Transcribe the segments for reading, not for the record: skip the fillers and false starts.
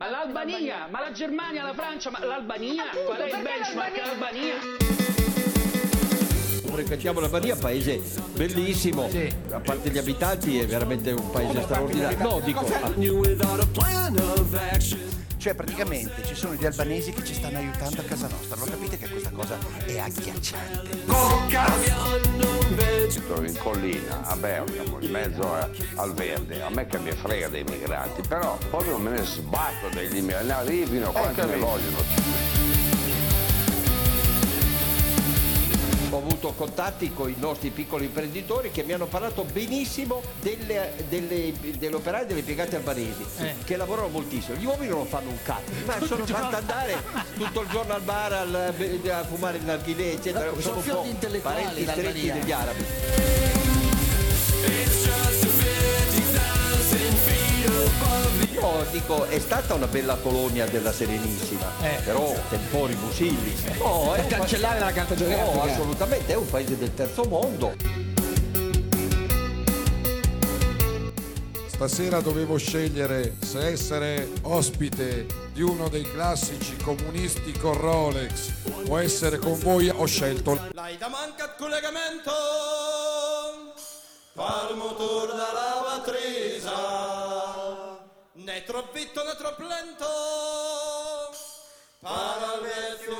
Ma l'Albania, ma la Germania, la Francia, ma l'Albania? Appunto, qual è il benchmark? L'Albania? Frequentiamo l'Albania, paese bellissimo, sì. A parte gli abitanti è veramente un paese straordinario. No, dico... Cioè praticamente ci sono gli albanesi che ci stanno aiutando a casa nostra, lo capite che questa cosa è agghiacciante. Ci trovo in collina, a Bergamo, in mezzo al verde, a me che mi frega dei migranti, però poi non me ne sbatto degli migranti, ne arrivino quanto ne vogliono. Ho avuto contatti con i nostri piccoli imprenditori che mi hanno parlato benissimo delle operaie e delle impiegate albanesi, che lavorano moltissimo. Gli uomini non fanno un cazzo, ma sono fatti andare tutto il giorno al bar a fumare il narghilè, eccetera. No, sono fiori intellettuali, parenti stretti degli arabi. Io dico, è stata una bella colonia della Serenissima, però temporibus illis. No, è cancellare la carta geografica. No, assolutamente, è un paese del terzo mondo. Stasera dovevo scegliere se essere ospite di uno dei classici comunisti con Rolex o essere con voi. Ho scelto. L'aida manca il collegamento, palmo tour da lavatrisa. Né troppo vitto né troppo lento, paravezio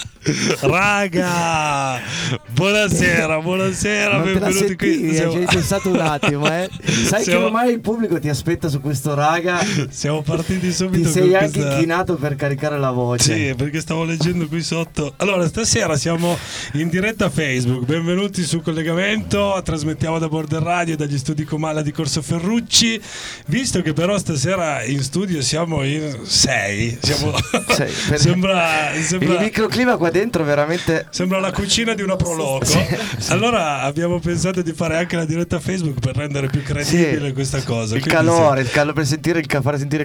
e diosa. Raga, buonasera, non benvenuti qui. Ci hai pensato un attimo, che ormai il pubblico ti aspetta su questo raga. Siamo partiti subito. Ti sei con anche inchinato per caricare la voce. Sì, perché stavo leggendo qui sotto. Allora, stasera siamo in diretta Facebook. Benvenuti su Collegamento. Trasmettiamo da Border Radio, dagli studi Comala di Corso Ferrucci. Visto che però stasera in studio siamo in 6. Sembra il microclima qua dentro veramente sembra la cucina di una proloco. Sì. Allora abbiamo pensato di fare anche la diretta Facebook per rendere più credibile questa cosa. Per far sentire il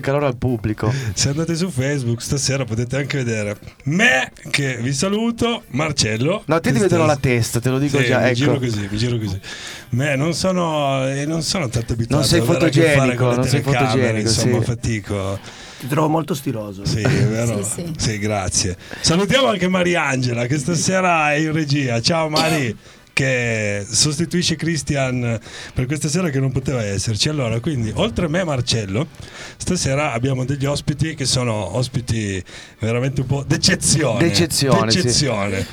calore al pubblico. Se andate su Facebook stasera potete anche vedere me che vi saluto, Marcello. No, ti vedono la testa, te lo dico già. Mi giro così. Non sono tanto abituato. Non sei fotogenico, insomma, fatico. Ti trovo molto stiloso. Sì, è vero. Sì, grazie. Salutiamo anche Mariangela che stasera è in regia. Ciao Mari, che sostituisce Cristian per questa sera che non poteva esserci. Allora, quindi, oltre a me Marcello, stasera abbiamo degli ospiti che sono ospiti veramente un po' d'eccezione. D'eccezione.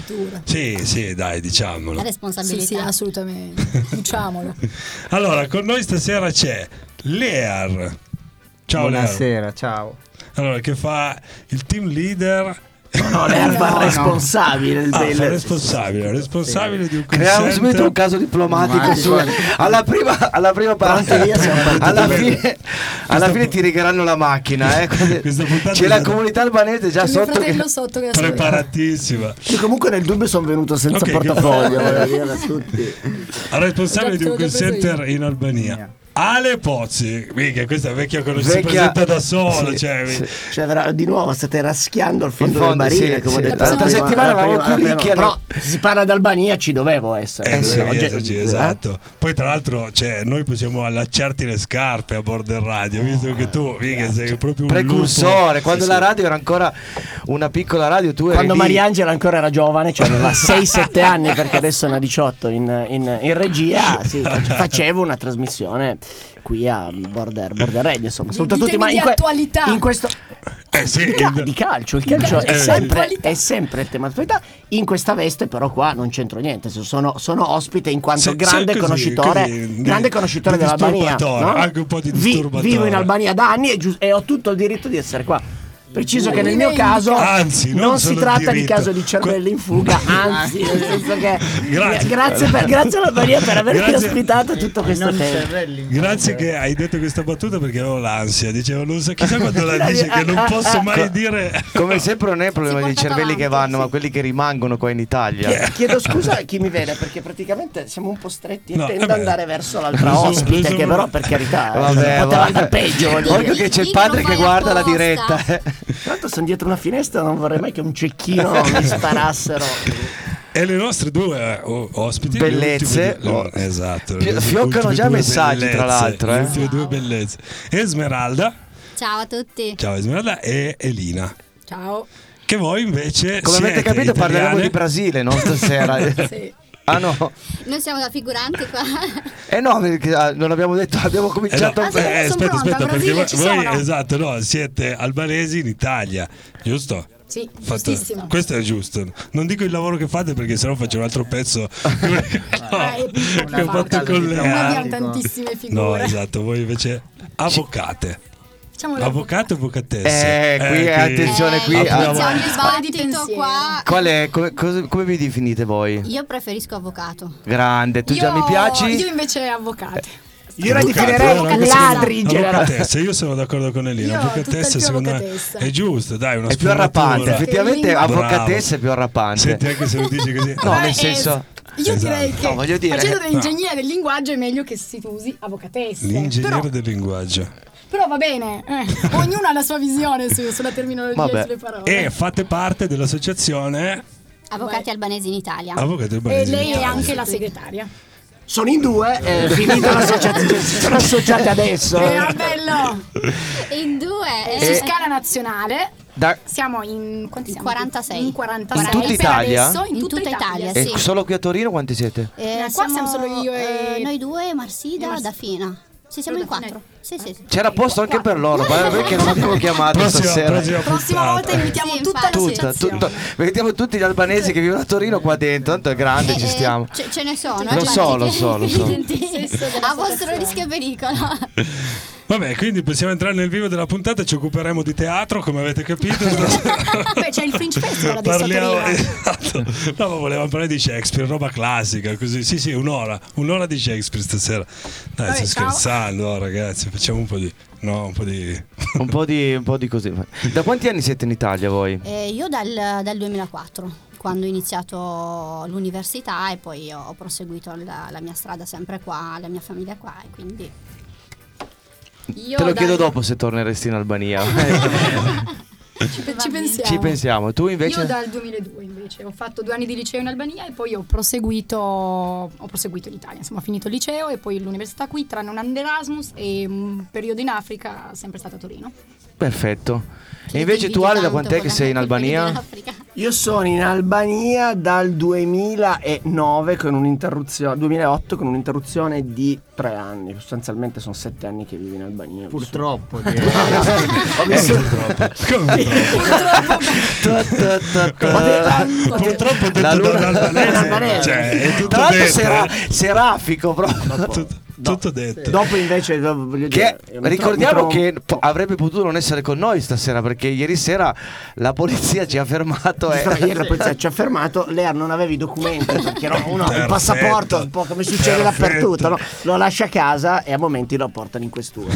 Sì, dai, diciamolo. La responsabilità. Sì, assolutamente. Diciamolo. Allora, con noi stasera c'è Lear. Ciao, buonasera, Leo. Ciao. Allora, che fa il team leader? No, l'erba responsabile. Responsabile di un consenso. Creiamo subito un caso diplomatico. Alla prima parte, alla fine ti regheranno la macchina. C'è la comunità albanese già sotto che preparatissima. Io comunque nel dubbio sono venuto senza portafoglio. Responsabile di un call center in Albania. Ale Pozzi, mica questa vecchia conoscenza, si presenta da solo, di nuovo state raschiando al fondo del barile, come ho detto. L'altra settimana avevo Culicchia, però si parla d'Albania, ci dovevo essere. Esatto. Poi tra l'altro, noi possiamo allacciarti le scarpe a Border Radio, visto che tu, mica, sei proprio un precursore. Quando la radio era ancora una piccola radio, tu eri. Quando Mariangela ancora era giovane, cioè aveva 6-7 anni, perché adesso è una 18 in regia, facevo una trasmissione qui a Border Radio, insomma, soprattutto tutti, ma in questo di calcio, il calcio è sempre il tema di attualità. In questa veste però qua non c'entro niente, sono ospite in quanto grande conoscitore dell'Albania, no? Anche un po' di disturbatore. Vivo in Albania da anni e ho tutto il diritto di essere qua. Preciso che nel mio caso non si tratta di caso di cervelli in fuga, anzi, nel senso che grazie alla Maria per avermi ospitato tutto questo tempo. Grazie che hai detto questa battuta perché avevo l'ansia, dicevo chissà quando la dice che non posso mai dire. Come sempre non è il problema dei cervelli che vanno, ma quelli che rimangono qua in Italia. Chiedo scusa a chi mi vede perché praticamente siamo un po' stretti e tendo ad andare verso l'altra ospite che però per carità poteva andare peggio. Voglio dire che c'è il padre che guarda la diretta. Tanto sono dietro una finestra, non vorrei mai che un cecchino mi sparassero. E le nostre due ospiti, bellezze, esatto, fioccano già messaggi, bellezze, tra l'altro, le ultime due bellezze. Esmeralda. Ciao a tutti. Ciao Esmeralda e Elina. Ciao. Che voi invece, come avete capito, italiane, parleremo di Brasile, no, stasera. Sì. Ah no, noi siamo da figuranti qua. Eh no, non abbiamo detto, abbiamo cominciato. Aspetta, perché voi esatto, no, siete albanesi in Italia, giusto? Sì, giustissimo. Questo è giusto. Non dico il lavoro che fate perché sennò faccio un altro pezzo. No, che ho fatto con le abbiamo tantissime figure. No, esatto, voi invece avvocate. Avvocato e avvocatesse. Qui attenzione, qui qua. Qual è? Come vi definite voi? Io preferisco avvocato. Grande, tu già mi piaci? Io invece avvocato. Io la definirei ladri in generale. Io sono d'accordo con Elina. Avvocatessa, secondo me è giusto, dai, una è più arrapante, effettivamente avvocatessa è più arrapante. Senti, anche se lo dici così. No, nel senso, io direi che facendo dell'ingegnere del linguaggio è meglio che si usi avvocatessa. L'ingegnere del linguaggio. Però va bene, ognuno ha la sua visione sulla terminologia e sulle parole. E fate parte dell'associazione Avvocati Albanesi in Italia. E lei è anche la segretaria. Sono in due, finita l'associazione, sono associate adesso. Bello. In due. Su scala nazionale siamo in quanti siamo? 46. In 46. In tutta Italia? Adesso, in tutta Italia, sì. E solo qui a Torino quanti siete? Qua siamo solo io e... Noi due, Marsida, e Dafina. Sì, siamo in quattro. Sì. C'era posto anche per loro, perché non abbiamo chiamato stasera. Prossima volta invitiamo tutta, mettiamo tutti gli albanesi che vivono a Torino qua dentro, tanto è grande, ci stiamo. Ce ne sono, lo so. A vostro rischio e pericolo. Vabbè, quindi possiamo entrare nel vivo della puntata, ci occuperemo di teatro, come avete capito. Beh, c'è il Fringe Festival adesso. Parliamo, esatto. No, ma volevamo parlare di Shakespeare, roba classica, così. Sì, un'ora di Shakespeare stasera. Dai, sto scherzando, ragazzi, facciamo un po' di un po' di così. Da quanti anni siete in Italia voi? Io dal 2004. Quando ho iniziato l'università e poi ho proseguito la mia strada sempre qua, la mia famiglia qua, e quindi Te lo chiedo dopo se torneresti in Albania. Ci pensiamo. Tu invece? Io dal 2002 invece ho fatto 2 anni di liceo in Albania e poi ho proseguito in Italia. Insomma, ho finito il liceo e poi l'università qui, tranne un anno d'Erasmus e un periodo in Africa, sempre stata a Torino. Perfetto. E invece tu, Ale, da quant'è che sei in Albania? Io sono in Albania dal 2009 con un'interruzione, 2008 con un'interruzione di 3 anni. Sostanzialmente sono 7 anni che vivo in Albania. Purtroppo. Purtroppo detto dall'albanese. Cioè, è tutto detto. Serafico proprio. Tutto detto. Dopo invece ricordiamo che avrebbe potuto non essere con noi stasera, perché ieri sera la polizia ci ha fermato. La polizia ci ha fermato. Lear non aveva i documenti, perché il passaporto, un po' come succede dappertutto, no? Lo lascia a casa e a momenti lo portano in questura.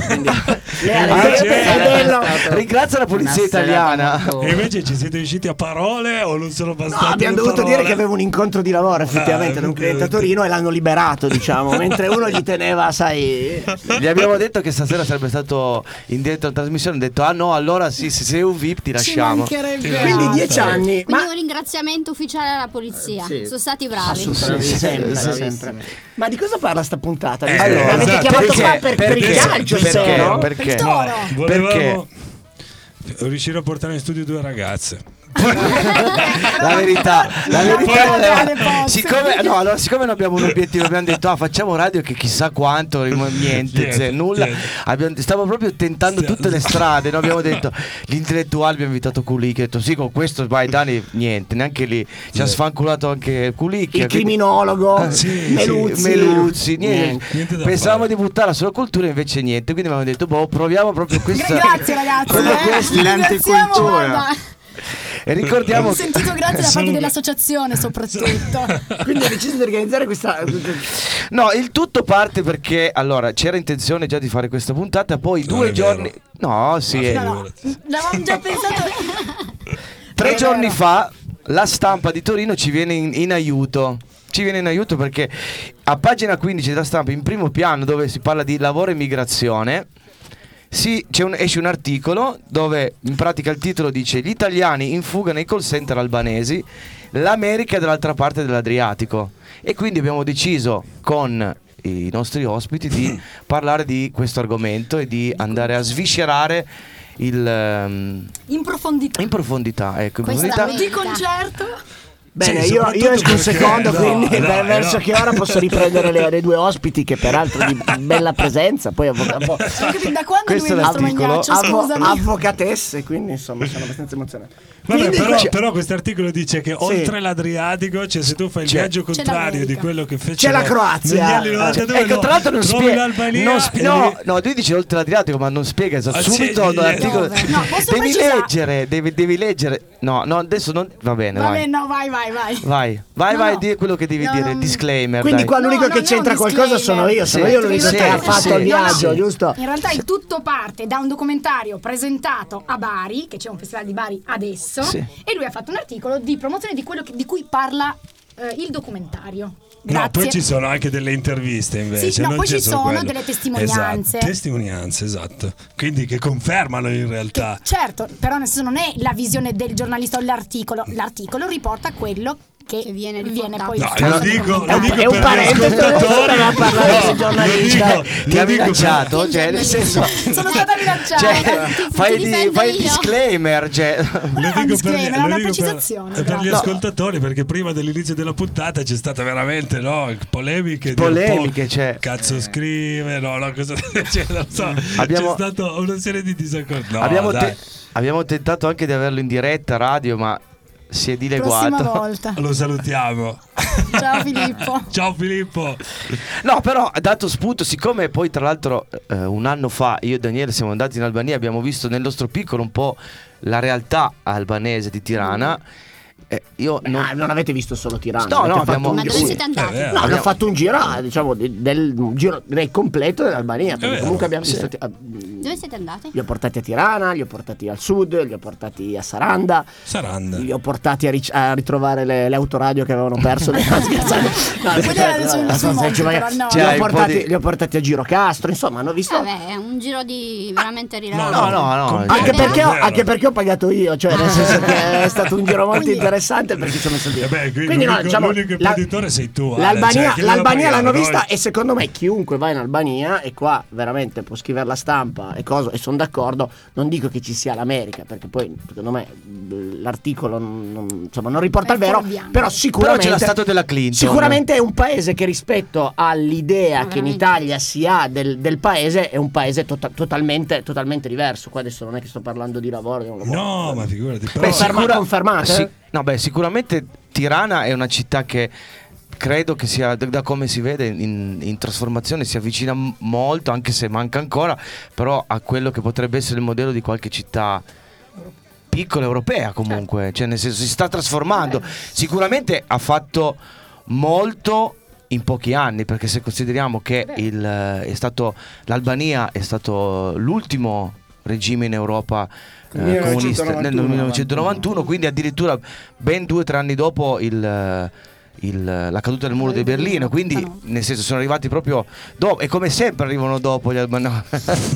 Ringrazio la polizia italiana. E invece ci siete riusciti a parole o non sono bastate? No, abbiamo dovuto dire che avevo un incontro di lavoro effettivamente da un cliente a Torino e l'hanno liberato, diciamo, mentre uno gli teneva. Gli abbiamo detto che stasera sarebbe stato indietro in trasmissione. Ho detto: ah no, allora sì, se sei un VIP ti lasciamo. Quindi 10 anni. Quindi un ringraziamento ufficiale alla polizia. Sì. Sono stati bravi. Sempre. Ma di cosa parla sta puntata? Avete chiamato qua per il calcio? Perché? No, volevamo riuscire a portare in studio 2 ragazze. La verità, siccome non abbiamo un obiettivo, abbiamo detto facciamo radio che chissà quanto, niente. Stavo proprio tentando tutte le strade, no? Abbiamo detto gli intellettuali, abbiamo invitato Culicchia, detto sì, con questo vai Dani, niente, neanche lì ci ha sfanculato anche Culicchia, il criminologo, Meluzzi, niente. Pensavamo di buttarla sulla cultura, invece niente, quindi abbiamo detto proviamo proprio questa. Grazie ragazzi, l'anticultura. E ricordiamo che ho sentito grazie da parte dell'associazione soprattutto. Quindi ho deciso di organizzare questa. No, il tutto parte perché allora c'era intenzione già di fare questa puntata, poi non 2 giorni. No, sì. L'avevamo già pensato. 3 giorni fa la stampa di Torino ci viene in aiuto. Ci viene in aiuto perché a pagina 15 della stampa, in primo piano, dove si parla di lavoro e migrazione, Sì, esce un articolo dove in pratica il titolo dice: gli italiani in fuga nei call center albanesi, l'America è dall'altra parte dell'Adriatico. E quindi abbiamo deciso con i nostri ospiti di parlare di questo argomento e di andare a sviscerare in profondità. In profondità, ecco, in profondità. Di concerto. Bene, sì, io esco un secondo, quindi verso che ora posso riprendere le due ospiti che peraltro di bella presenza. Poi da quando lui è nostro magnaccio, avvocatesse, quindi insomma sono abbastanza emozionato. Vabbè, quindi, però questo articolo dice che oltre l'Adriatico, cioè se tu fai il viaggio contrario di quello che fece c'è la Croazia negli anni 92, ecco, tra l'altro non spiega no, tu dici oltre l'Adriatico ma non spiega subito l'articolo. Devi leggere no adesso non va bene, va bene, no, vai, di quello che devi dire, disclaimer. Quindi qua l'unico che c'entra qualcosa sono io l'unico che ha fatto il viaggio, giusto? In realtà il tutto parte da un documentario presentato a Bari, che c'è un festival di Bari adesso, e lui ha fatto un articolo di promozione di quello di cui parla il documentario. Grazie. No, poi ci sono anche delle interviste invece. Sì, no, non poi ci sono delle testimonianze. Esatto, testimonianze, esatto. Quindi che confermano in realtà. Che, certo, però nel senso non è la visione del giornalista o l'articolo. L'articolo riporta quello che viene poi. No, lo dico è un parente a parlare del giornalista. Ti ha minacciato, cioè nel senso. Sono stata minacciata. Cioè, fai il disclaimer, cioè. Lo dico per gli ascoltatori, perché prima dell'inizio della puntata c'è stata veramente polemiche c'è. Cazzo scrive, cosa cioè, non so. C'è stata una serie di disaccordi. No, abbiamo tentato anche di averlo in diretta radio, ma si è dileguato. Lo salutiamo. Ciao Filippo. Ciao Filippo. No, però ha dato spunto, siccome poi tra l'altro un anno fa io e Daniele siamo andati in Albania, abbiamo visto nel nostro piccolo un po' la realtà albanese di Tirana. Non avete visto solo Tirana? No, ma dove siete andati? Abbiamo fatto un giro, diciamo, un giro del completo dell'Albania. Comunque abbiamo visto. Dove siete andati? Li ho portati a Tirana, li ho portati al sud, li ho portati a Saranda. Li ho portati a ritrovare le autoradio che avevano perso. Li ho portati a Girocastro. Insomma, hanno visto. È un giro di veramente rilassato. No. Anche perché ho pagato io, cioè nel senso che è stato un giro molto interessante. Perché ci ho messo via. Quindi l'unico imprenditore sei tu. L'Albania, cioè, l'Albania l'hanno vista, e secondo me chiunque va in Albania, e qua veramente può scrivere la stampa e sono d'accordo. Non dico che ci sia l'America, perché poi secondo me l'articolo non riporta il vero, però sicuramente c'è la statua della Clinton. Sicuramente è un paese che rispetto all'idea che in Italia si ha del paese è un paese totalmente diverso. Qua adesso non è che sto parlando di lavoro, ma figurati. Confermate? Sì. No, sicuramente Tirana è una città che credo che sia, da come si vede, in trasformazione, si avvicina molto, anche se manca ancora, però a quello che potrebbe essere il modello di qualche città piccola europea comunque, cioè nel senso si sta trasformando. Sicuramente ha fatto molto in pochi anni, perché se consideriamo che l'Albania è stato l'ultimo regime in Europa comunista nel 1991, quindi addirittura ben 2-3 anni dopo la caduta del muro di Berlino, quindi nel senso sono arrivati proprio dopo, e come sempre arrivano dopo gli albanesi.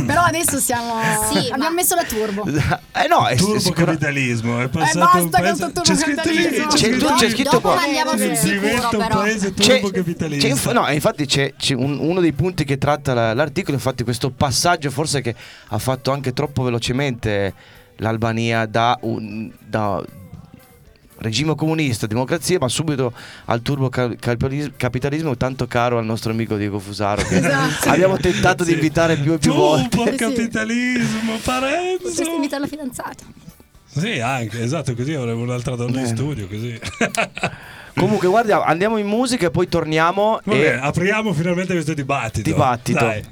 Però adesso siamo abbiamo messo la turbo. Turbocapitalismo è passato un paese. C'è scritto qua. Diventa un paese turbocapitalista. No, infatti c'è uno dei punti che tratta l'articolo, infatti questo passaggio forse che ha fatto anche troppo velocemente l'Albania da regime comunista, democrazia, ma subito al turbocapitalismo tanto caro al nostro amico Diego Fusaro, che abbiamo tentato di invitare più e più volte. Turbocapitalismo, Parenzo! Potresti invitare la fidanzata. Sì, anche, esatto, così avremo un'altra donna in studio, così. Comunque, guarda, andiamo in musica e poi torniamo. Vabbè, apriamo finalmente questo dibattito. Dai.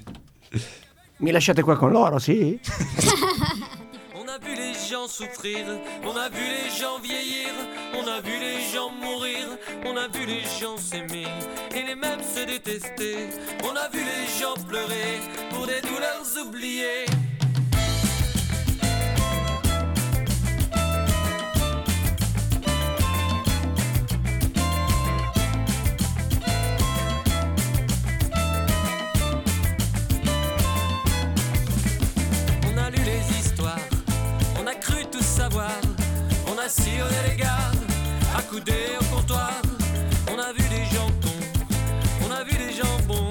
Mi lasciate qua con loro, sì? On a vu les gens souffrir, on a vu les gens vieillir, on a vu les gens mourir, on a vu les gens s'aimer et les mêmes se détester. On a vu les gens pleurer pour des douleurs oubliées. était au comptoir. On a vu des jambons, on a vu des jambons,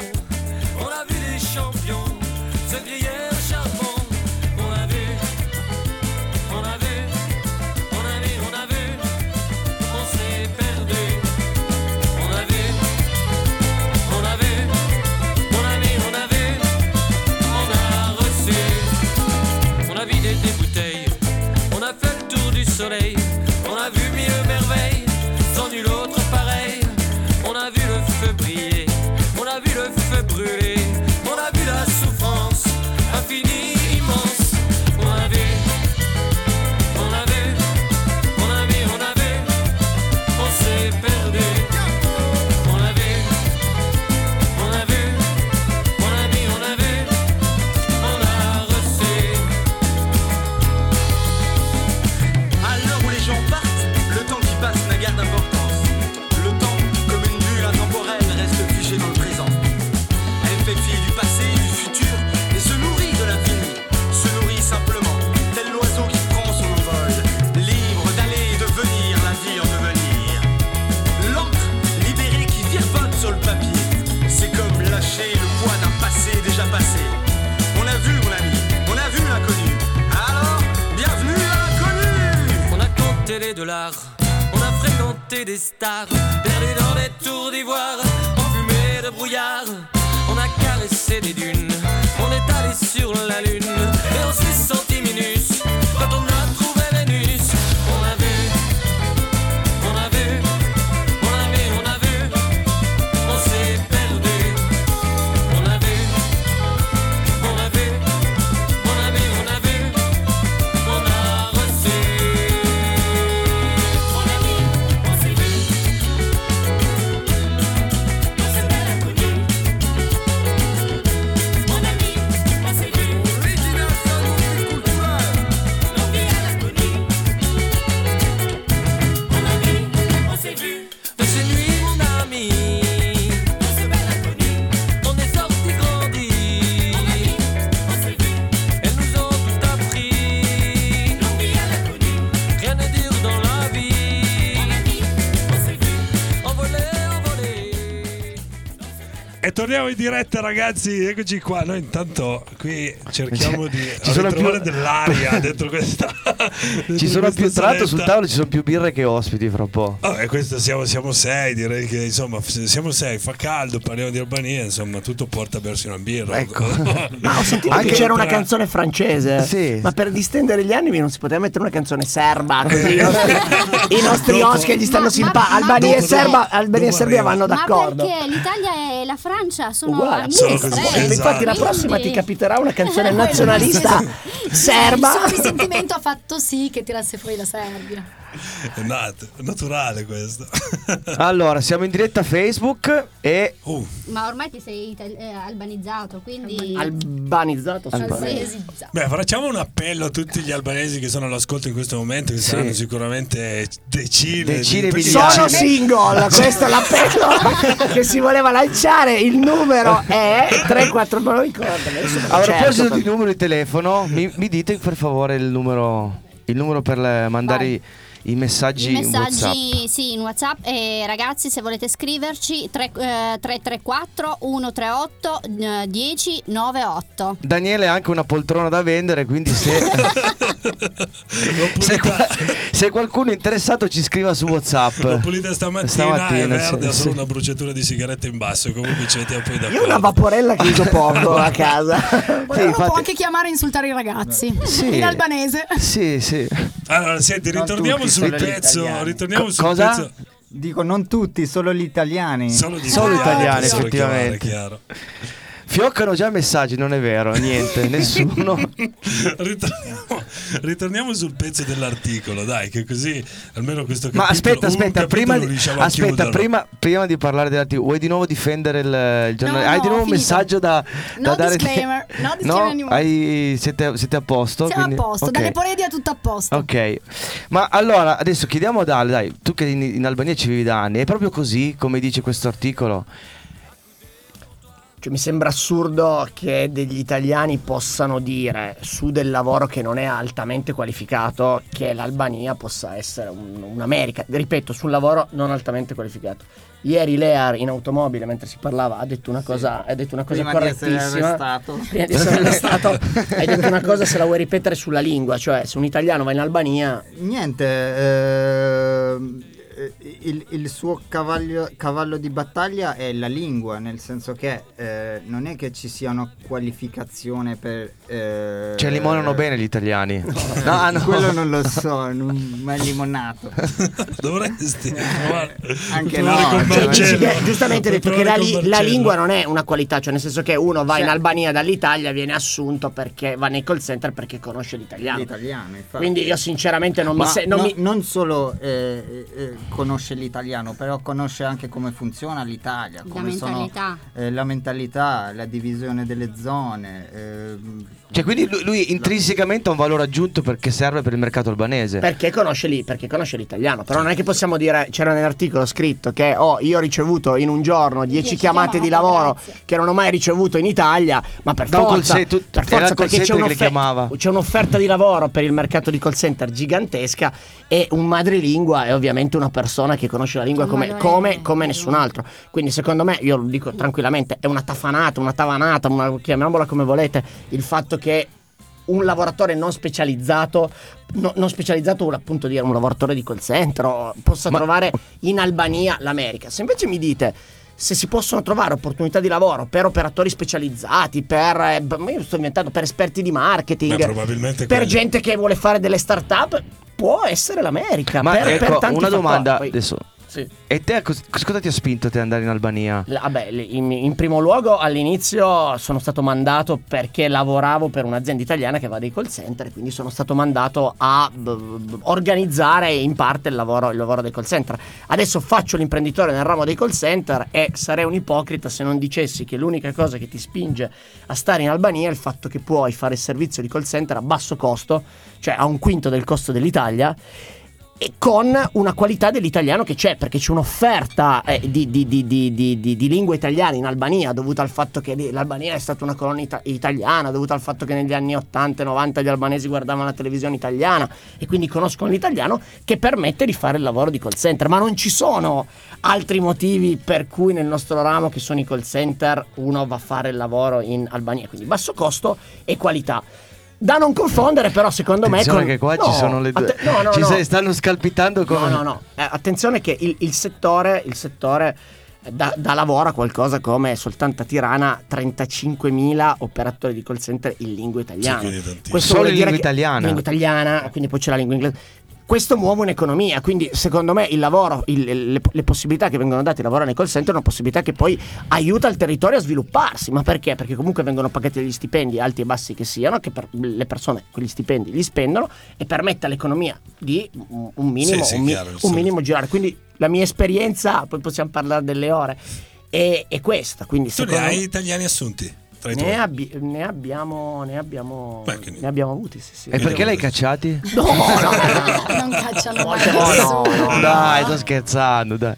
on a vu des champions se griller au charbon. On a vu mille merveilles, sans nul autre pareil. On a vu le feu briller, on a vu le feu brûler. On a vu la souffrance infinie, immense. On a vu, on a vu, on a vu, on a vu. On s'est perdu. On a vu, on a vu, on a vu, on a vu. On a reçu. De l'art. On a fréquenté des stars, perdu dans les tours d'ivoire, enfumés de brouillard. On a caressé des dunes, on est allé sur la lune, et on s'est senti minus quand on a trouvé Vénus. On a vu, on a vu, on a vu, on a vu, on s'est perdu. On a vu, on a vu, on a vu, on a vu, on a reçu. Torniamo in diretta, ragazzi, eccoci qua. Noi intanto qui cerchiamo di ritrovare dell'aria dentro questa dentro ci sono questa più tra l'altro sul tavolo ci sono più birre che ospiti fra un po'. Oh, e questo siamo sei, direi che insomma siamo sei, fa caldo, parliamo di Albania, insomma tutto porta verso una birra, ecco. Ma ho sentito anche che c'era una canzone francese, sì. Ma per distendere gli animi non si poteva mettere una canzone serba così i nostri ospiti gli stanno simpatici. Albania e Serba, Albania e Serbia vanno d'accordo, ma perché l'Italia e la Francia sono amici, esatto. Infatti la prossima ti capiterà una canzone nazionalista serba. Il risentimento ha fatto sì che tirasse fuori la Serbia. È naturale questo. Allora siamo in diretta Facebook e ma ormai ti sei albanizzato, quindi albanizzato. Beh, facciamo un appello a tutti gli albanesi che sono all'ascolto in questo momento, che sì, saranno sicuramente decine di miliardi. Sono single, questo è l'appello che si voleva lanciare. Il numero è 349. A proposito di numero di telefono, mi dite per favore il numero per mandare i messaggi in WhatsApp. Sì, in WhatsApp. Ragazzi, se volete scriverci 334 138 1098. Daniele ha anche una poltrona da vendere, quindi se qualcuno è interessato ci scriva su WhatsApp. L'ho pulita stamattina è verde, ha solo una bruciatura di sigaretta in basso, comunque c'è tempo da io una vaporella che uso poco a casa. Sì, può anche chiamare e insultare i ragazzi, sì, in albanese. Sì. Allora, senti, ritorniamo sul pezzo, cosa? Dico, non tutti, solo gli italiani. Solo italiani, effettivamente. Chiaro. Fioccano già messaggi, non è vero, niente, nessuno. Ritorniamo sul pezzo dell'articolo, dai, che così almeno questo capitolo. Ma aspetta, prima di parlare dell'articolo, vuoi di nuovo difendere il giornale? No, hai di nuovo un messaggio da dare? No, siete a posto? Siamo quindi a posto, okay. Dalle Poredia tutto a posto. Ok, ma allora adesso chiediamo ad Ale, dai, tu che in Albania ci vivi da anni, è proprio così come dice questo articolo? Cioè, mi sembra assurdo che degli italiani possano dire su del lavoro che non è altamente qualificato che l'Albania possa essere un'America. Ripeto, sul lavoro non altamente qualificato. Ieri Lear in automobile, mentre si parlava, ha detto una cosa, sì, ha detto una cosa correttissima. Prima di essere arrestato. Hai detto una cosa, se la vuoi ripetere sulla lingua, cioè se un italiano va in Albania... Niente, il suo cavallo di battaglia è la lingua, nel senso che non è che ci sia una qualificazione per... Cioè limonano bene gli italiani. No. Quello non lo so, ma è limonato. Dovresti provare. Anche no, giustamente hai detto che la lingua non è una qualità, cioè nel senso che uno va in Albania dall'Italia, viene assunto perché va nei call center perché conosce l'italiano. L'italiano, infatti. Quindi io sinceramente non non solo... conosce l'italiano, però conosce anche come funziona l'Italia, come la mentalità, la divisione delle zone, cioè quindi lui intrinsecamente ha un valore aggiunto perché serve per il mercato albanese, perché conosce l'italiano. Però non è che possiamo dire, c'era nell'articolo scritto che io ho ricevuto in un giorno 10 chiamate di lavoro, grazie, che non ho mai ricevuto in Italia, ma per forza perché c'è un'offerta di lavoro per il mercato di call center gigantesca, e un madrelingua è ovviamente una persona che conosce la lingua come nessun altro. Quindi secondo me, io lo dico tranquillamente, è una tafanata, una tavanata, chiamiamola come volete, il fatto che un lavoratore non specializzato, non specializzato vuol appunto dire un lavoratore di call center, possa trovare in Albania l'America. Se invece mi dite se si possono trovare opportunità di lavoro per operatori specializzati, per esperti di marketing, per gente che vuole fare delle start-up, può essere l'America. Ma ecco, una domanda adesso. Sì. E te cosa ti ha spinto ad andare in Albania? Vabbè, in primo luogo all'inizio sono stato mandato perché lavoravo per un'azienda italiana che aveva dei call center, quindi sono stato mandato a organizzare in parte il lavoro dei call center. Adesso faccio l'imprenditore nel ramo dei call center e sarei un ipocrita se non dicessi che l'unica cosa che ti spinge a stare in Albania è il fatto che puoi fare il servizio di call center a basso costo, cioè a un quinto del costo dell'Italia, e con una qualità dell'italiano che c'è, perché c'è un'offerta di lingua italiana in Albania, dovuta al fatto che l'Albania è stata una colonia italiana, dovuta al fatto che negli anni 80 e 90 gli albanesi guardavano la televisione italiana e quindi conoscono l'italiano, che permette di fare il lavoro di call center. Ma non ci sono altri motivi per cui nel nostro ramo, che sono i call center, uno va a fare il lavoro in Albania. Quindi basso costo e qualità. Da non confondere, però, secondo attenzione me, con... che qua no, ci sono le due. Stanno scalpitando con... No. Attenzione che il settore da lavoro a qualcosa come, soltanto a Tirana, 35.000 operatori di call center in lingua italiana. Questo solo in lingua italiana. Lingua italiana, quindi poi c'è la lingua inglese. Questo muove un'economia, quindi secondo me il lavoro, le possibilità che vengono date a lavorare nei call center è una possibilità che poi aiuta il territorio a svilupparsi. Ma perché? Perché comunque vengono pagati degli stipendi, alti e bassi che siano, che per le persone quegli stipendi li spendono, e permette all'economia di un minimo girare. Quindi la mia esperienza, poi possiamo parlare delle ore, è questa. Quindi tu ne hai italiani assunti? Ne abbiamo avuti, sì. E perché l'hai cacciati? No. Non cacciano mai nessuno. Dai, sto scherzando, dai.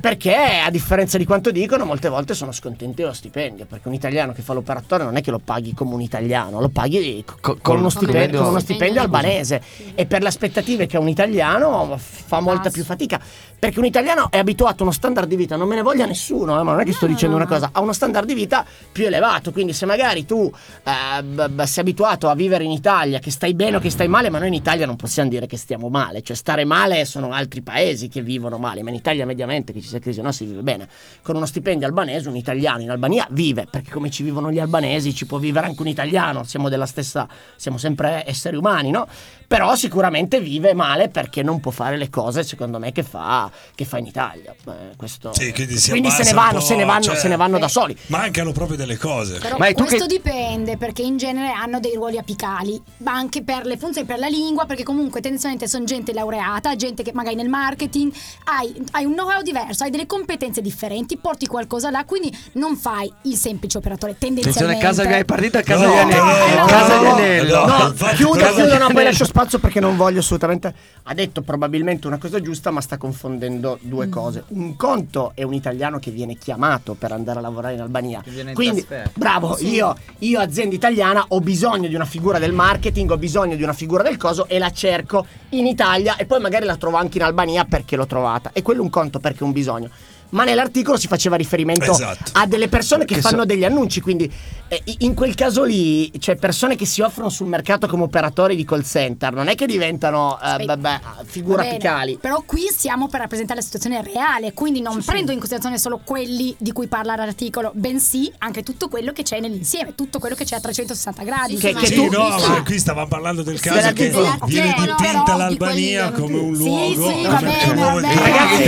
Perché, a differenza di quanto dicono, molte volte sono scontenti dello stipendio, perché un italiano che fa l'operatore non è che lo paghi come un italiano, lo paghi con uno stipendio albanese, sì. E per le aspettative che un italiano fa molta più fatica, perché un italiano è abituato a uno standard di vita, non me ne voglia nessuno, ma non è che sto dicendo una cosa, ha uno standard di vita più elevato. Quindi se magari tu sei abituato a vivere in Italia, che stai bene o che stai male, ma noi in Italia non possiamo dire che stiamo male, cioè stare male sono altri paesi che vivono male, ma in Italia mediamente che ci sia crisi, no, si vive bene. Con uno stipendio albanese un italiano in Albania vive, perché come ci vivono gli albanesi ci può vivere anche un italiano, siamo sempre esseri umani, no? Però sicuramente vive male perché non può fare le cose, secondo me, che fa in Italia. Questo, sì, quindi se ne vanno da soli. Mancano proprio delle cose. Però questo dipende, perché in genere hanno dei ruoli apicali, ma anche per le funzioni, per la lingua, perché comunque tendenzialmente sono gente laureata, gente che magari nel marketing hai un know-how diverso, hai delle competenze differenti, porti qualcosa là, quindi non fai il semplice operatore tendenzialmente. Attenzione, casa è partita a casa di Anelli. No, chiudo, no, poi lascio spazio perché non voglio assolutamente. Ha detto probabilmente una cosa giusta, ma sta confondendo due cose. Un conto è un italiano che viene chiamato per andare a lavorare in Albania. Quindi bravo, sì. io azienda italiana ho bisogno di una figura del marketing, ho bisogno di una figura del coso e la cerco in Italia e poi magari la trovo anche in Albania perché l'ho trovata. E quello è un conto perché è un bisogno. Ma nell'articolo si faceva riferimento a delle persone che fanno degli annunci, quindi in quel caso lì c'è persone che si offrono sul mercato come operatori di call center, non è che diventano figura apicali. Però qui siamo per rappresentare la situazione reale, quindi non prendo in considerazione solo quelli di cui parla l'articolo, bensì anche tutto quello che c'è nell'insieme, tutto quello che c'è a 360 gradi. Qui stavamo parlando del caso che viene dipinta l'Albania come un luogo. Sì, va bene. Ragazzi,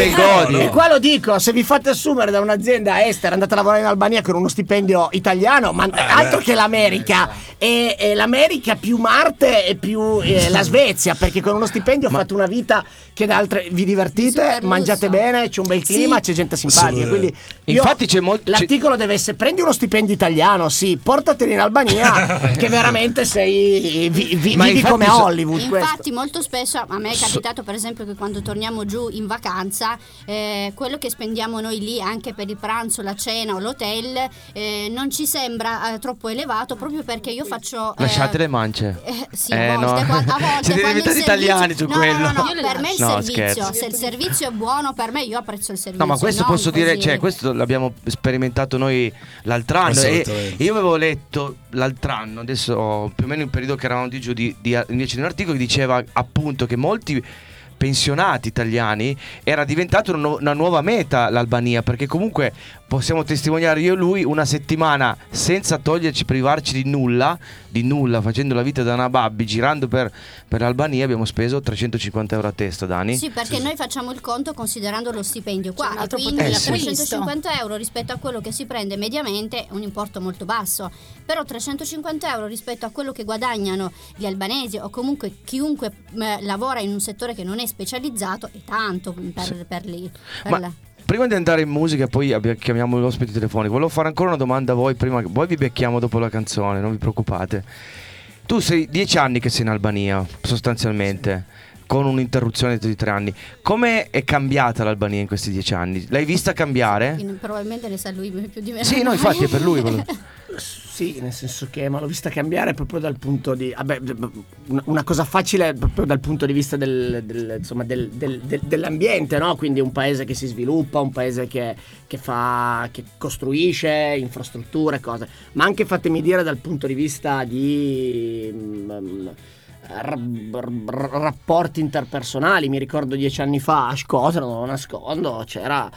e qua lo dico, se vi fate assumere da un'azienda estera, andate a lavorare in Albania con uno stipendio italiano, ma altro che l'America, e l'America più Marte e più la Svezia, perché con uno stipendio fate una vita che da altre vi divertite, mangiate bene, c'è un bel clima, c'è gente simpatica, quindi infatti l'articolo deve essere: prendi uno stipendio italiano, portateli in Albania che veramente sei vivi come a Hollywood. Infatti molto spesso a me è capitato per esempio che quando torniamo giù in vacanza quello che spendiamo noi lì anche per il pranzo, la cena o l'hotel non ci sembra troppo elevato, proprio perché io faccio lasciate le mance a volte italiani su quello. Per me il servizio, se il servizio è buono, per me io apprezzo il servizio. No, ma questo posso dire, cioè questo l'abbiamo sperimentato noi l'altro anno, e io avevo letto l'altro anno, adesso più o meno il periodo che eravamo di giù, invece di un articolo che diceva appunto che molti pensionati italiani era diventata una nuova meta l'Albania, perché comunque possiamo testimoniare io e lui una settimana senza privarci di nulla, facendo la vita da una babbi, girando per l'Albania abbiamo speso 350 euro a testa, Dani. Sì, perché noi facciamo il conto considerando lo stipendio qua, e quindi 350 euro rispetto a quello che si prende mediamente è un importo molto basso, però 350 euro rispetto a quello che guadagnano gli albanesi o comunque chiunque lavora in un settore che non è specializzato è tanto per lì. Prima di andare in musica, poi chiamiamo l'ospite telefonico. Volevo fare ancora una domanda a voi. Prima, poi vi becchiamo dopo la canzone, non vi preoccupate. Tu sei 10 anni che sei in Albania, sostanzialmente, con un'interruzione di 3 anni. Come è cambiata l'Albania in questi 10 anni? L'hai vista cambiare? Probabilmente ne sa lui più di me. Sì, no, infatti è per lui quello. Sì, nel senso che l'ho vista cambiare proprio dal punto di una cosa facile proprio dal punto di vista dell'ambiente, no? Quindi un paese che si sviluppa, un paese che costruisce infrastrutture, cose, ma anche fatemi dire dal punto di vista di rapporti interpersonali. Mi ricordo 10 anni fa a Shkodra, non lo nascondo, c'era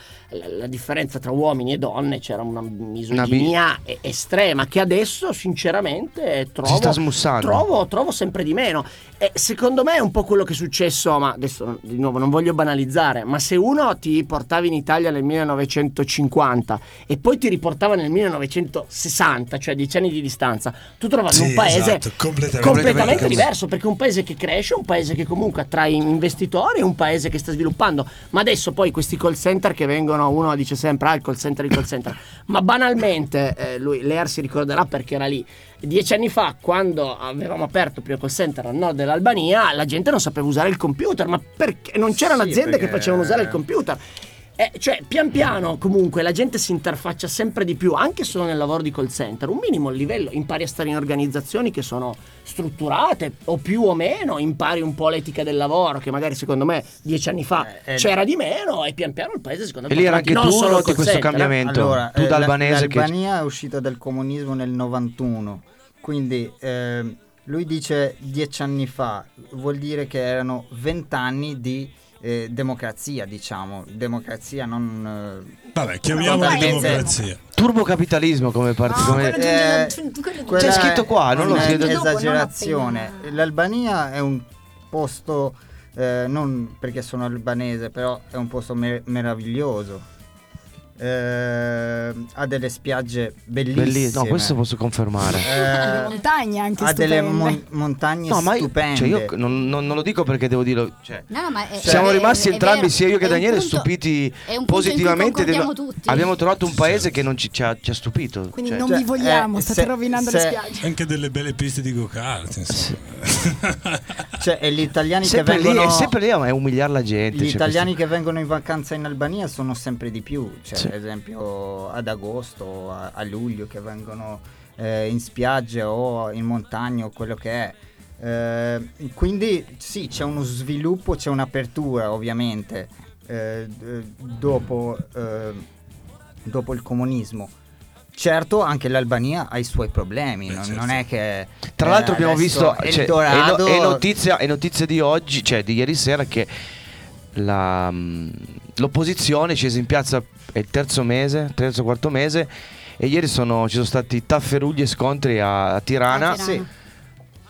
la differenza tra uomini e donne, c'era una misoginia estrema che adesso sinceramente trovo sempre di meno, e secondo me è un po' quello che è successo, ma adesso di nuovo non voglio banalizzare, ma se uno ti portavi in Italia nel 1950 e poi ti riportava nel 1960, cioè 10 anni di distanza, tu trovavi un paese completamente diverso, perché un paese che cresce, un paese che comunque attrae investitori, un paese che sta sviluppando. Ma adesso poi questi call center che vengono, uno dice sempre il call center, ma banalmente lui Lear si ricorderà perché era lì 10 anni fa, quando avevamo aperto il primo call center al nord dell'Albania, la gente non sapeva usare il computer, ma perché non c'erano aziende che facevano usare il computer. Cioè pian piano comunque la gente si interfaccia sempre di più, anche solo nel lavoro di call center, un minimo livello, impari a stare in organizzazioni che sono strutturate o più o meno, impari un po' l'etica del lavoro che magari secondo me 10 anni fa c'era di meno, e pian piano il paese secondo me. E lì era anche tu solo di questo cambiamento. Allora, tu l'Albanese l'Albania è uscita dal comunismo nel 91, quindi lui dice 10 anni fa, vuol dire che erano 20 anni di democrazia, diciamo, democrazia non vabbè, chiamiamola democrazia, turbocapitalismo come parte, come c'è scritto qua, non lo chiedo, esagerazione. L'Albania è un posto non perché sono albanese, però è un posto meraviglioso. Ha delle spiagge bellissime. No, questo posso confermare. Ha delle montagne anche stupende. Ha delle montagne stupende. Cioè io non lo dico perché devo dirlo. Cioè, siamo rimasti entrambi, sia io che Daniele, stupiti positivamente. Abbiamo trovato un paese che non ci ha stupito. Quindi non vi vogliamo, state rovinando le spiagge. Anche delle belle piste di go-kart, insomma. Cioè, e gli italiani sempre che vengono lì, sempre lì è umiliare la gente. Gli italiani che vengono in vacanza in Albania sono sempre di più. Cioè, ad esempio ad agosto, a luglio, che vengono in spiagge o in montagna o quello che è, quindi sì, c'è uno sviluppo, c'è un'apertura ovviamente dopo il comunismo. Certo, anche l'Albania ha i suoi problemi. Non è che. Tra l'altro, abbiamo visto. Cioè, è notizia di oggi, cioè di ieri sera, che l'opposizione è scesa in piazza il quarto mese. E ieri ci sono stati tafferugli e scontri a Tirana. Sì.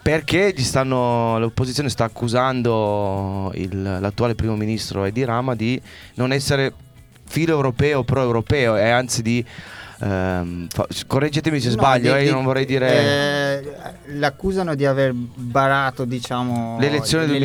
Perché l'opposizione sta accusando l'attuale primo ministro Edi Rama di non essere filo europeo, pro-europeo, e anzi di. Correggetemi se sbaglio, io non vorrei dire. L'accusano di aver barato, diciamo, le elezioni del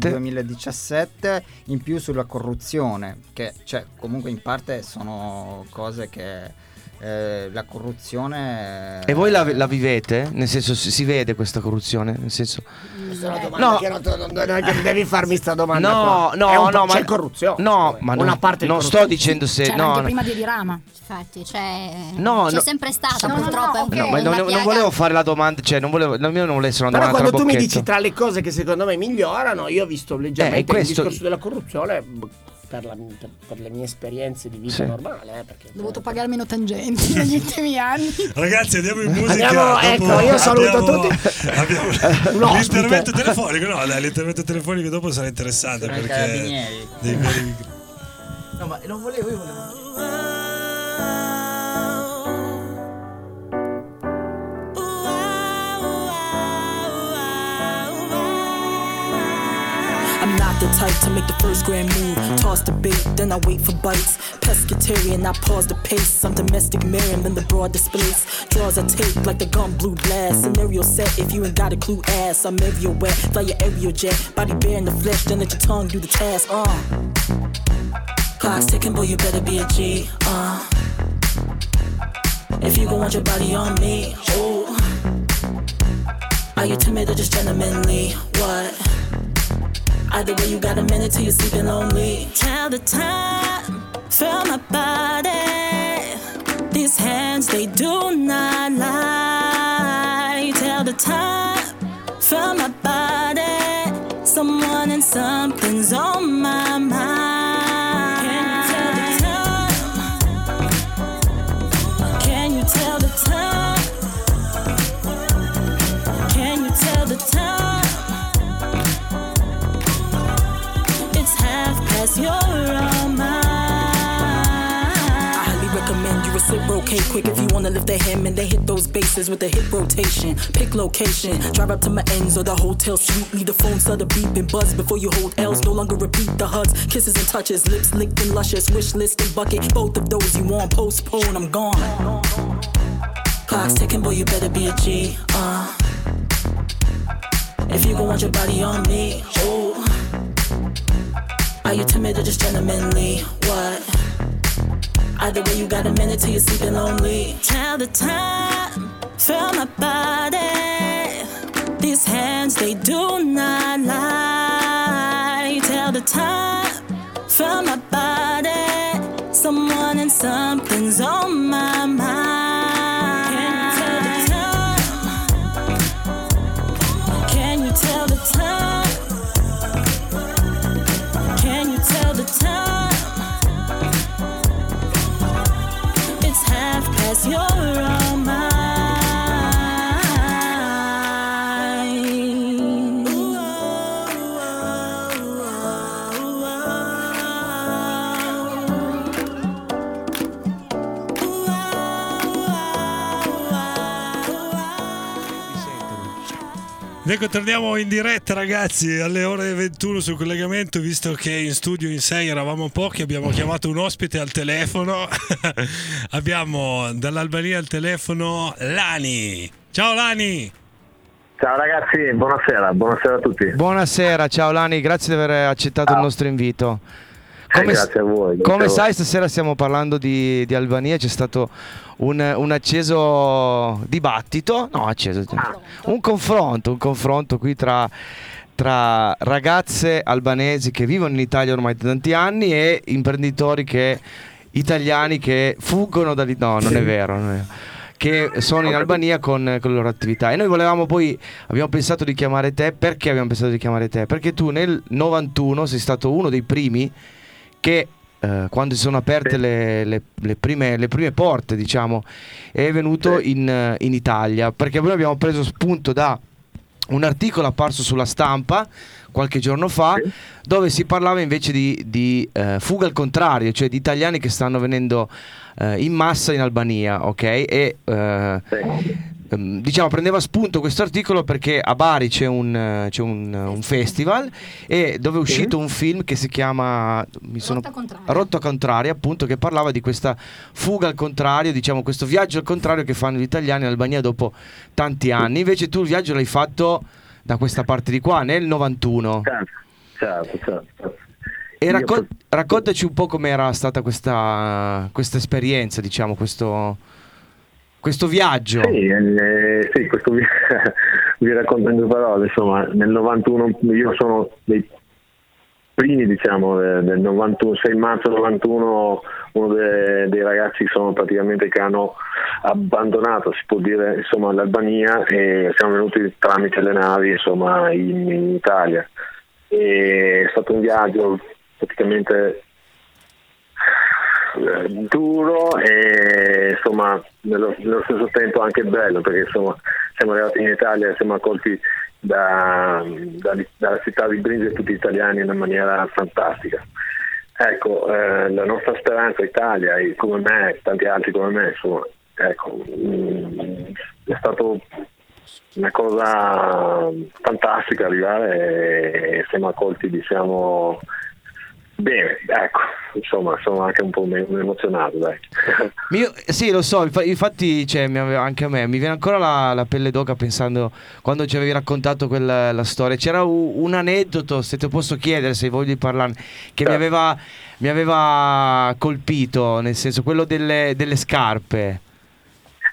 2017, in più sulla corruzione, che cioè, comunque in parte sono cose che. La corruzione. E voi la vivete? Nel senso, si vede questa corruzione? Nel senso. Questa è una domanda che non devi farmi sta domanda. No, c'è corruzione. No, ma una parte non sto dicendo se. C'era anche prima di Edi Rama. Infatti, c'è sempre stata, purtroppo. Ma non volevo fare la domanda, cioè non volevo essere una domanda. Però quando tu mi dici tra le cose che secondo me migliorano, io ho visto leggermente il discorso della corruzione. Per le mie esperienze di vita normale, perché ho dovuto pagare meno tangenti negli ultimi anni. Ragazzi, andiamo in musica. Ecco, io saluto tutti. L'intervento telefonico. No, dai, l'intervento telefonico dopo sarà interessante. Sono perché no, ma non volevo, io volevo. The type to make the first grand move, toss the bait, then I wait for bites. Pescatarian, I pause the pace. Some domestic mirroring in the broad displays. Draws I take like the gun blue blast. Scenario set, if you ain't got a clue, ass. I'm every wet, fly your aerial jet. Body bare in the flesh, then let your tongue do the task. Clock's ticking, boy, you better be a G. If you gon' want your body on me, ooh. Are you timid or just gentlemanly? What? Either way, you got a minute till you're sleeping lonely. Tell the time, feel my body. These hands, they do not lie. Tell the time, feel my body. Someone and something's on my mind. You're all mine. I highly recommend you reciprocate quick if you wanna lift the hem and they hit those bases with the hip rotation. Pick location, drive up to my ends or the hotel suite. Leave the phone, start to beep and buzz before you hold L's. No longer repeat the hugs, kisses and touches, lips licked and luscious, wish list and bucket. Both of those you want, postpone, I'm gone. Clock's ticking, boy, you better be a G. If you gon' want your body on me, oh. Are you timid or just gentlemanly? What? Either way, you got a minute till you're sleeping lonely. Tell the time, feel my body. These hands, they do not lie. Tell the time, feel my body. Someone and something's on my mind. Can you tell the time? You're all mine. Ooh, oh, oh, oh, oh. Ooh, Ecco, torniamo in diretta ragazzi alle ore 21 sul collegamento, visto che in studio in 6 eravamo pochi, abbiamo chiamato un ospite al telefono. Abbiamo dall'Albania al telefono Lani. Ciao Lani. Ciao ragazzi, buonasera a tutti. Buonasera, ciao Lani, grazie di aver accettato il nostro invito. Grazie a voi. Come sai, stasera stiamo parlando di Albania, c'è stato un acceso dibattito, un confronto qui tra ragazze albanesi che vivono in Italia ormai da tanti anni e imprenditori italiani che fuggono da lì. No, non è vero, non è vero. Che sono in Albania con le loro attività. E noi abbiamo pensato di chiamare te perché tu nel 91 sei stato uno dei primi che quando si sono aperte le prime porte, diciamo, è venuto in Italia, perché noi abbiamo preso spunto da un articolo apparso sulla Stampa qualche giorno fa, dove si parlava invece di fuga al contrario, cioè di italiani che stanno venendo in massa in Albania, ok? E diciamo prendeva spunto questo articolo perché a Bari c'è un festival e dove è uscito un film che si chiama Rotta Contraria, appunto, che parlava di questa fuga al contrario, diciamo questo viaggio al contrario che fanno gli italiani in Albania dopo tanti anni. Invece tu il viaggio l'hai fatto da questa parte di qua nel 91. Certo. E raccontaci un po' com'era stata questa esperienza, diciamo questo viaggio. Vi racconto in due parole. Insomma, nel 91 io sono dei primi, diciamo, del 91, 6 marzo 91, uno dei ragazzi sono praticamente che hanno abbandonato, si può dire, insomma, l'Albania, e siamo venuti tramite le navi, insomma, in Italia. E è stato un viaggio praticamente duro e, insomma, nello stesso tempo anche bello, perché, insomma, siamo arrivati in Italia, siamo accolti dalla città di Brindisi, tutti italiani, in una maniera fantastica. Ecco, la nostra speranza Italia, come me, tanti altri come me, insomma, ecco, è stato una cosa fantastica arrivare e siamo accolti, diciamo, bene, ecco, insomma, sono anche un po' emozionato, dai. Sì, lo so, infatti, cioè, anche a me mi viene ancora la pelle d'oca pensando quando ci avevi raccontato la storia. C'era un aneddoto, se te posso chiedere, se voglio parlarne, che mi aveva colpito, nel senso quello delle scarpe.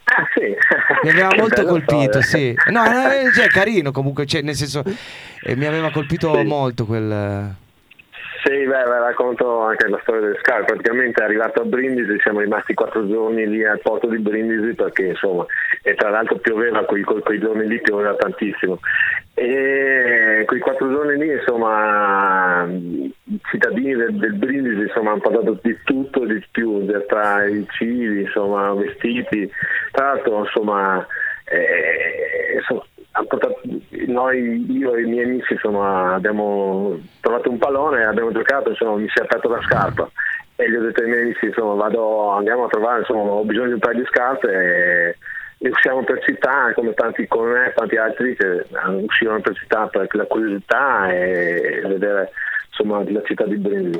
Ah, sì. Mi aveva molto colpito, sì. No, cioè, carino comunque, cioè, nel senso, mi aveva colpito molto quel... Sì, racconto anche la storia delle scarpe. Praticamente è arrivato a Brindisi, siamo rimasti 4 giorni lì al porto di Brindisi perché, insomma, e tra l'altro pioveva, quei giorni lì pioveva tantissimo. E quei 4 giorni lì, insomma, i cittadini del Brindisi, insomma, hanno parlato di tutto e di più, tra i cibi, insomma, vestiti. Tra l'altro, insomma, io e i miei amici, insomma, abbiamo trovato un pallone, abbiamo giocato, insomma, mi si è aperto la scarpa e gli ho detto ai miei amici, insomma, andiamo a trovare, insomma, ho bisogno di un paio di scarpe e usciamo per città, come tanti come me, tanti altri che uscivano per città per la curiosità e vedere, insomma, la città di Brindisi.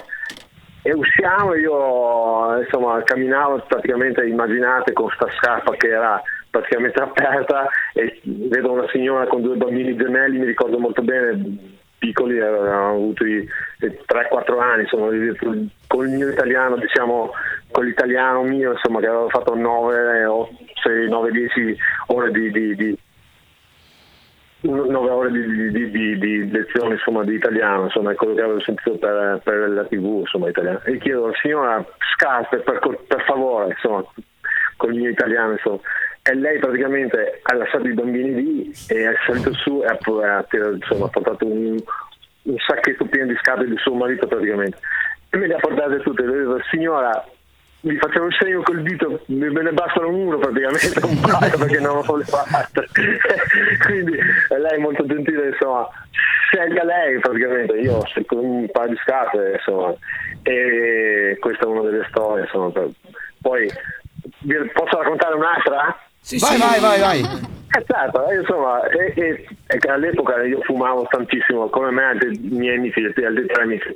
E usciamo, io, insomma, camminavo praticamente, immaginate, con sta scarpa che era praticamente aperta, e vedo una signora con 2 bambini gemelli, mi ricordo molto bene, piccoli, avevano avuto 3-4 anni, insomma, con il mio italiano, diciamo, con l'italiano mio, insomma, che avevo fatto 9-10 ore di 9 ore di lezioni, insomma, di italiano, insomma, è quello che avevo sentito per la TV, insomma, italiano. E chiedo, signora, scarpe per favore, insomma, con il mio italiano, insomma. E lei praticamente ha lasciato i bambini lì e è salito su e ha portato un sacchetto pieno di scarpe di suo marito, praticamente, e me le ha portate tutte. E le ho detto, signora, mi facevo un segno col dito, me ne bastano uno, praticamente, un paio, perché non ho le fatte. Quindi lei è molto gentile, insomma, scelga lei, praticamente, io con un paio di scarpe, insomma. E questa è una delle storie, insomma. Poi posso raccontare un'altra? Sì, vai. Esatto, insomma, all'epoca io fumavo tantissimo, come me altri miei amici, altri tre amici,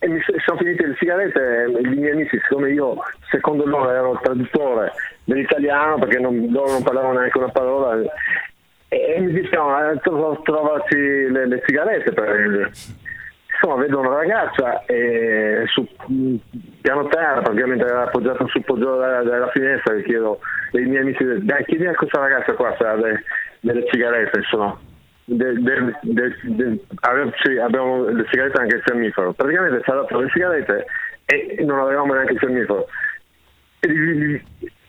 e mi sono finite le sigarette. I miei amici, siccome io, secondo loro, ero il traduttore dell'italiano, perché loro non parlavano neanche una parola, e mi dicevano trovarci le sigarette, per esempio. Insomma, vedo una ragazza e su piano terra, ovviamente era appoggiata sul poggiolo della finestra, e chiedo ai miei amici, dai, chiedi a questa ragazza qua se ha delle sigarette, insomma. Abbiamo le sigarette anche il fiammifero. Praticamente ci ha dato le sigarette e non avevamo neanche il fiammifero. E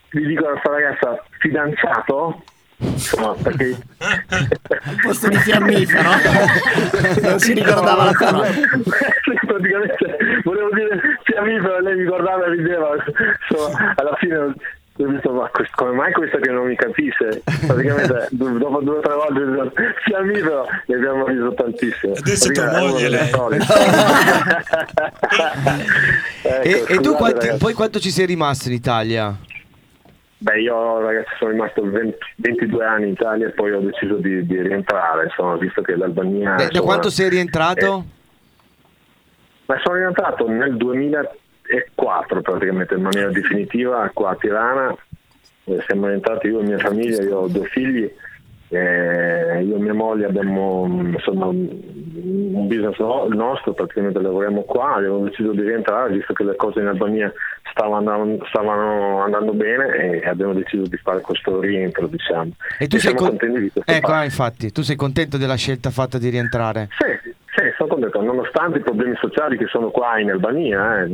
gli dico a questa ragazza, fidanzato? Insomma, perché posto di fiammifero non si ricordava la parola. Praticamente volevo dire fiammifero e lei mi guardava e rideva. Insomma, alla fine ho detto, ma come mai questa che non mi capisce? Praticamente dopo 2 o 3 volte fiammifero ne abbiamo riso tantissimo. Adesso tua moglie lei. Ecco, e tu poi quanto ci sei rimasto in Italia? Beh, io ragazzi sono rimasto 22 anni in Italia e poi ho deciso di rientrare, insomma, visto che l'Albania... Da quanto sei rientrato? Ma sono rientrato nel 2004 praticamente, in maniera definitiva, qua a Tirana. Siamo rientrati io e mia famiglia, io ho 2 figli, io e mia moglie abbiamo insomma un business nostro, praticamente lavoriamo qua, abbiamo deciso di rientrare, visto che le cose in Albania stavano andando bene, e abbiamo deciso di fare questo rientro, diciamo. E tu sei contento di questo? Ecco, infatti, tu sei contento della scelta fatta di rientrare? Sì, sono contento, nonostante i problemi sociali che sono qua in Albania,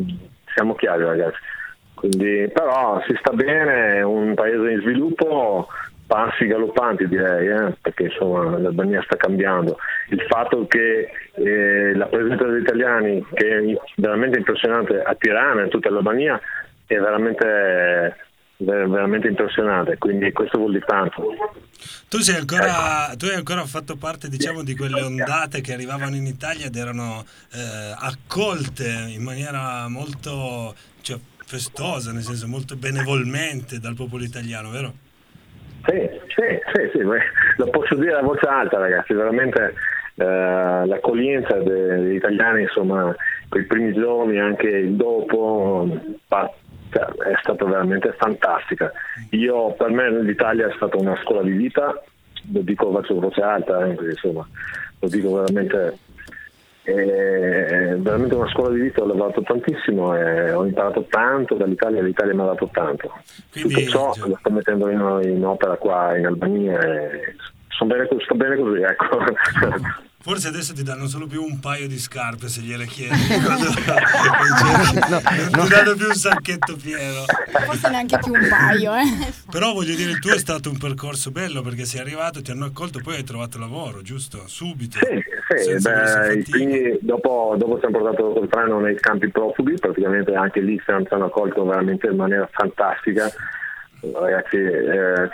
siamo chiari ragazzi. Quindi, però si sta bene, è un paese in sviluppo, passi galoppanti direi, perché insomma l'Albania sta cambiando. Il fatto che la presenza degli italiani, che è veramente impressionante a Tirana e in tutta l'Albania, è veramente impressionante, quindi questo vuol dire tanto. Tu hai ancora fatto parte, diciamo, di quelle ondate che arrivavano in Italia ed erano accolte in maniera molto, cioè, festosa, nel senso molto benevolmente dal popolo italiano, vero? Sì, lo posso dire a voce alta ragazzi, veramente l'accoglienza degli italiani, insomma, quei primi giorni, anche il dopo, è stata veramente fantastica. Per me l'Italia è stata una scuola di vita, lo dico a voce alta, insomma, lo dico veramente, è veramente una scuola di vita, ho lavorato tantissimo e ho imparato tanto dall'Italia, l'Italia mi ha dato tanto. Quindi, tutto ciò lo sto mettendo in opera qua in Albania e sto bene così, ecco. Forse adesso ti danno solo più un paio di scarpe se gliele chiedi, non ti danno più un sacchetto pieno, forse neanche più un paio. Però voglio dire, il tuo è stato un percorso bello, perché sei arrivato, ti hanno accolto, poi hai trovato lavoro, giusto? Subito? Sì, quindi dopo siamo portato col treno nei campi profughi, praticamente anche lì ci hanno accolto veramente in maniera fantastica. Ragazzi,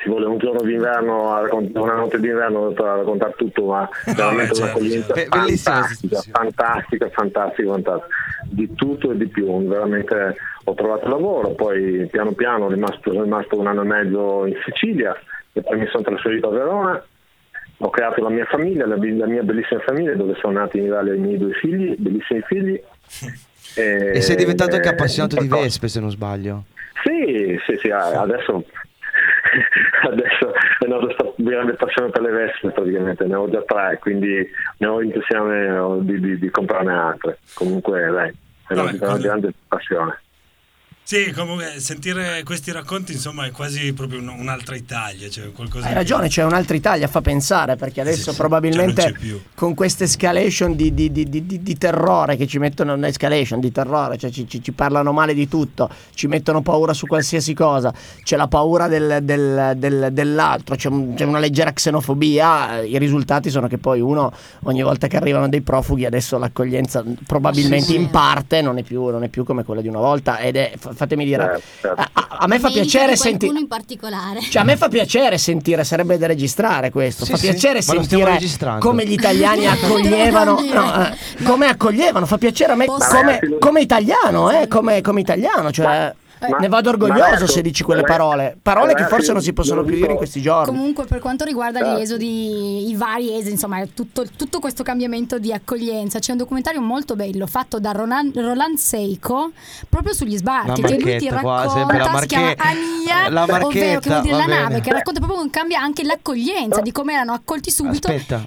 ci vuole un giorno d'inverno, una notte d'inverno per raccontare tutto, ma veramente un'accoglienza fantastica, di tutto e di più. Veramente ho trovato lavoro, poi piano piano sono rimasto 1 anno e mezzo in Sicilia e poi mi sono trasferito a Verona, ho creato la mia famiglia, la mia bellissima famiglia, dove sono nati in Italia i miei 2 figli, bellissimi figli. E sei diventato anche appassionato di vespe, se non sbaglio. Sì, adesso è nata questa grande passione per le vespe, praticamente ne ho già 3, quindi ne ho intenzione di comprarne altre. Comunque dai, è una grande passione. Sì, comunque sentire questi racconti, insomma, è quasi proprio un'altra Italia, cioè qualcosa. Hai ragione, cioè un'altra Italia, fa pensare, perché adesso sì, probabilmente cioè non c'è più. Con questa escalation di terrore che ci mettono, un'escalation di terrore, cioè ci parlano male di tutto, ci mettono paura su qualsiasi cosa, c'è la paura dell'altro, c'è una leggera xenofobia. I risultati sono che poi uno, ogni volta che arrivano dei profughi, adesso l'accoglienza probabilmente in parte non è più come quella di una volta, ed è fatemi dire, a me fa piacere sentire qualcuno in particolare, cioè a me fa piacere sentire, sarebbe da registrare questo, sentire come gli italiani accoglievano, come accoglievano, fa piacere a me come italiano, cioè Ne vado orgoglioso, ecco, se dici quelle parole. Parole che forse non si possono più dire in questi giorni. Comunque, per quanto riguarda gli esodi, i vari esodi, insomma, tutto questo cambiamento di accoglienza, c'è un documentario molto bello fatto da Roland Sejko proprio sugli sbarchi. Che lui ti racconta, si chiama Ania, ovvero che vuol dire la nave, che racconta proprio come cambia anche l'accoglienza, di come erano accolti subito.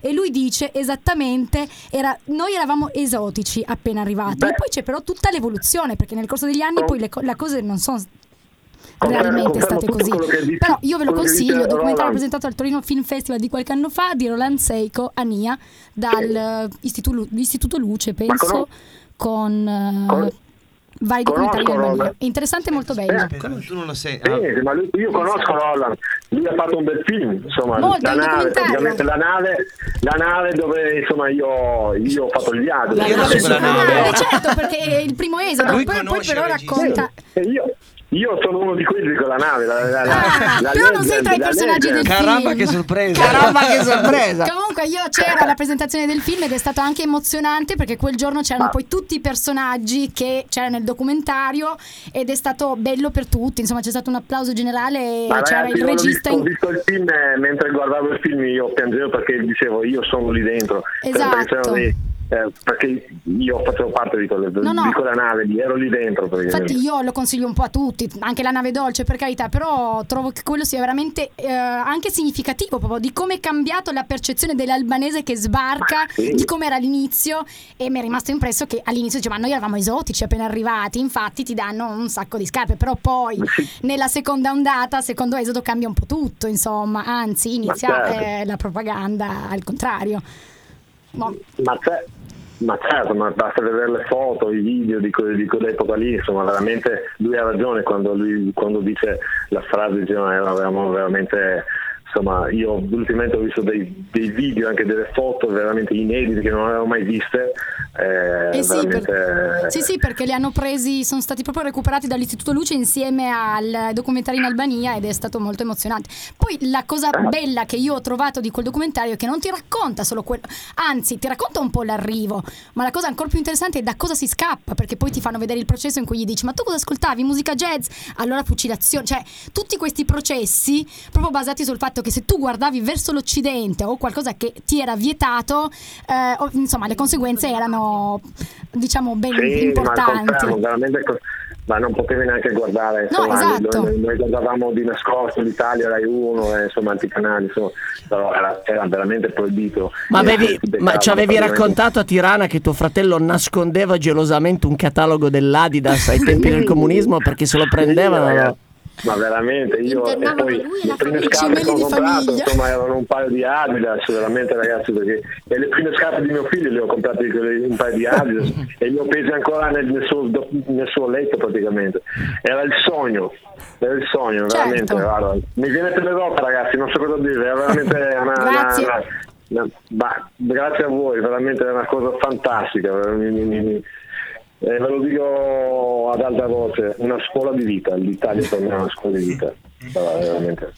E lui dice esattamente: noi eravamo esotici appena arrivati. E poi c'è però tutta l'evoluzione, perché nel corso degli anni poi le cose non sono realmente state così. Però io ve lo consiglio, il documentario presentato al Torino Film Festival di qualche anno fa, di Roland Sejko, Ania, dall'Istituto Luce, penso, con vari documentari in Albania. Interessante e molto bello. Tu non lo sei. Ma io conosco Roland, lui ha fatto un bel film, insomma, la nave dove insomma io ho fatto il viaggio. La nave, certo, perché è il primo esodo, poi però racconta. Io sono uno di quelli con la nave. Però non sei tra i personaggi del film. Caramba che sorpresa. Comunque c'era la presentazione del film ed è stato anche emozionante, perché quel giorno c'erano poi tutti i personaggi che c'erano nel documentario, ed è stato bello per tutti. Insomma, c'è stato un applauso generale. C'era il regista. Ho visto il film, mentre guardavo il film io piangevo, perché dicevo io sono lì dentro. Esatto. Perché io facevo parte di quella nave, ero lì dentro. Infatti io lo consiglio un po' a tutti, anche la nave dolce, per carità, però trovo che quello sia veramente anche significativo proprio di come è cambiato la percezione dell'albanese che sbarca, di come era all'inizio. E mi è rimasto impresso che all'inizio diceva: ma noi eravamo esotici appena arrivati, infatti ti danno un sacco di scarpe. Però poi nella seconda ondata, secondo esodo, cambia un po' tutto, insomma, anzi inizia la propaganda al contrario. Ma certo, basta vedere le foto, i video di quell'epoca lì, insomma, veramente lui ha ragione quando dice la frase, diceva, eravamo veramente, insomma, io ultimamente ho visto dei video, anche delle foto veramente inedite che non avevo mai viste. Sì, perché li hanno presi, sono stati proprio recuperati dall'Istituto Luce insieme al documentario in Albania, ed è stato molto emozionante. Poi la cosa bella che io ho trovato di quel documentario è che non ti racconta solo quello, anzi ti racconta un po' l'arrivo, ma la cosa ancora più interessante è da cosa si scappa, perché poi ti fanno vedere il processo in cui gli dici: ma tu cosa ascoltavi? Musica jazz? Allora fucilazione. Cioè, tutti questi processi proprio basati sul fatto che se tu guardavi verso l'Occidente o qualcosa che ti era vietato, insomma, le conseguenze erano, diciamo, ben importanti. Ma non potevi neanche guardare, insomma, esatto. Noi guardavamo di nascosto l'Italia, Rai 1, insomma, altri canali, insomma, però era veramente proibito. Ma ci avevi raccontato a Tirana che tuo fratello nascondeva gelosamente un catalogo dell'Adidas ai tempi del comunismo, perché se lo prendevano. Ma veramente io, e poi le prime scarpe che ho comprato, insomma, erano un paio di Adidas, veramente, ragazzi, perché e le prime scarpe di mio figlio le ho comprate un paio di Adidas e li ho pesi ancora nel suo letto, praticamente. Era il sogno, certo. Veramente, guarda, mi viene per le robe, ragazzi, non so cosa dire, è veramente grazie a voi, veramente è una cosa fantastica. Ve lo dico ad alta voce, una scuola di vita, l'Italia torna una scuola di vita. Veramente.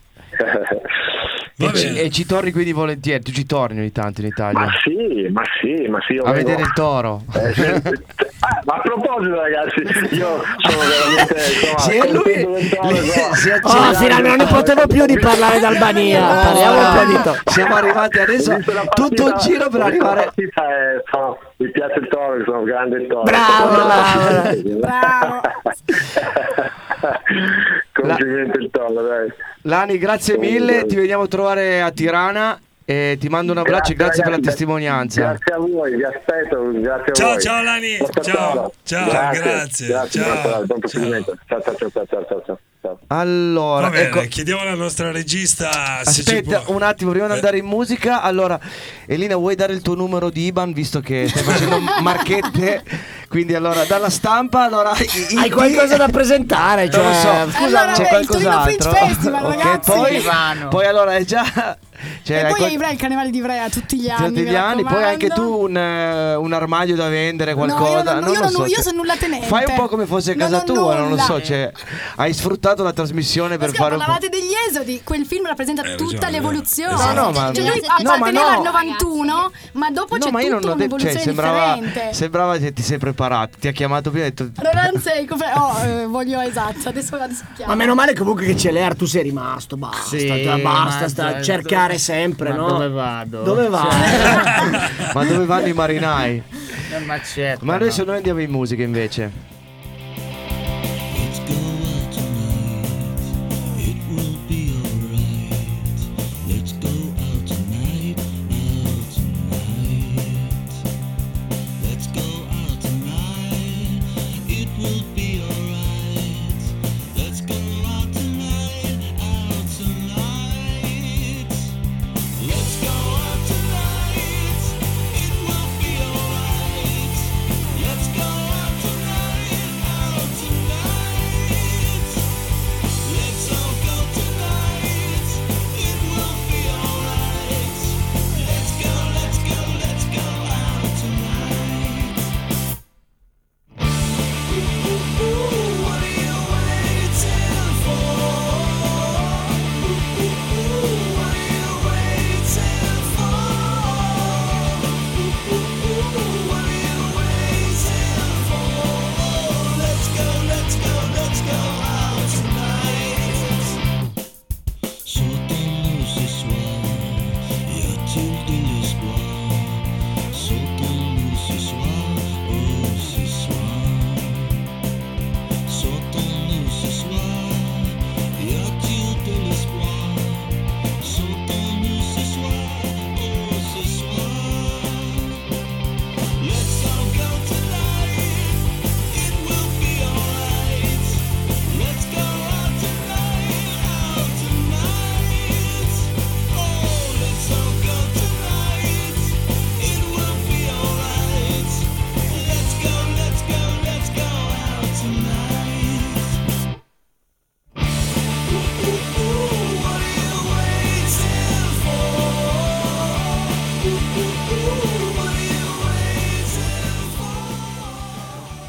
E ci torni quindi volentieri? Tu ci torni ogni tanto in Italia? Ma sì. A vedere il toro. Ma a proposito, ragazzi, io sono veramente finalmente non potevo più di parlare d'Albania. Siamo arrivati adesso tutto un giro per arrivare. Mi piace il toro, sono un grande toro. Bravo. Complimenti il toro, dai. Lani, grazie mille, ti vediamo a trovare a Tirana e ti mando un abbraccio, grazie per la testimonianza. Grazie a voi, vi aspetto, grazie a voi. Ciao Lani, ciao, grazie. Ciao. Allora, bene, ecco, chiediamo alla nostra regista. Aspetta un attimo prima di andare in musica. Allora, Elina, vuoi dare il tuo numero di IBAN, visto che stai facendo marchette? Quindi allora dalla stampa, allora hai qualcosa da presentare, cioè, non lo so. Scusa, allora, c'è qualcos'altro. Festival, okay, poi allora è già Cioè, e poi il Carnevale di Ivrea tutti gli anni. Poi anche tu un armadio da vendere, qualcosa. No, io sono nulla tenente. Fai un po' come fosse casa tua, non lo so, cioè, hai sfruttato la trasmissione per fare un po'. Parlavate degli esodi, quel film rappresenta tutta l'evoluzione. Cioè lui apparteneva al 91, ma dopo c'è tutta un'evoluzione differente. Sembrava che ti sei preparato, ti ha chiamato prima e detto Roland Sejko, voglio, esatto, adesso chiamo. Ma meno male comunque che c'è Lear, tu sei rimasto, basta cercare sempre, ma no? Dove vado? Cioè, ma dove vanno i marinai? Ma adesso noi andiamo in musica invece.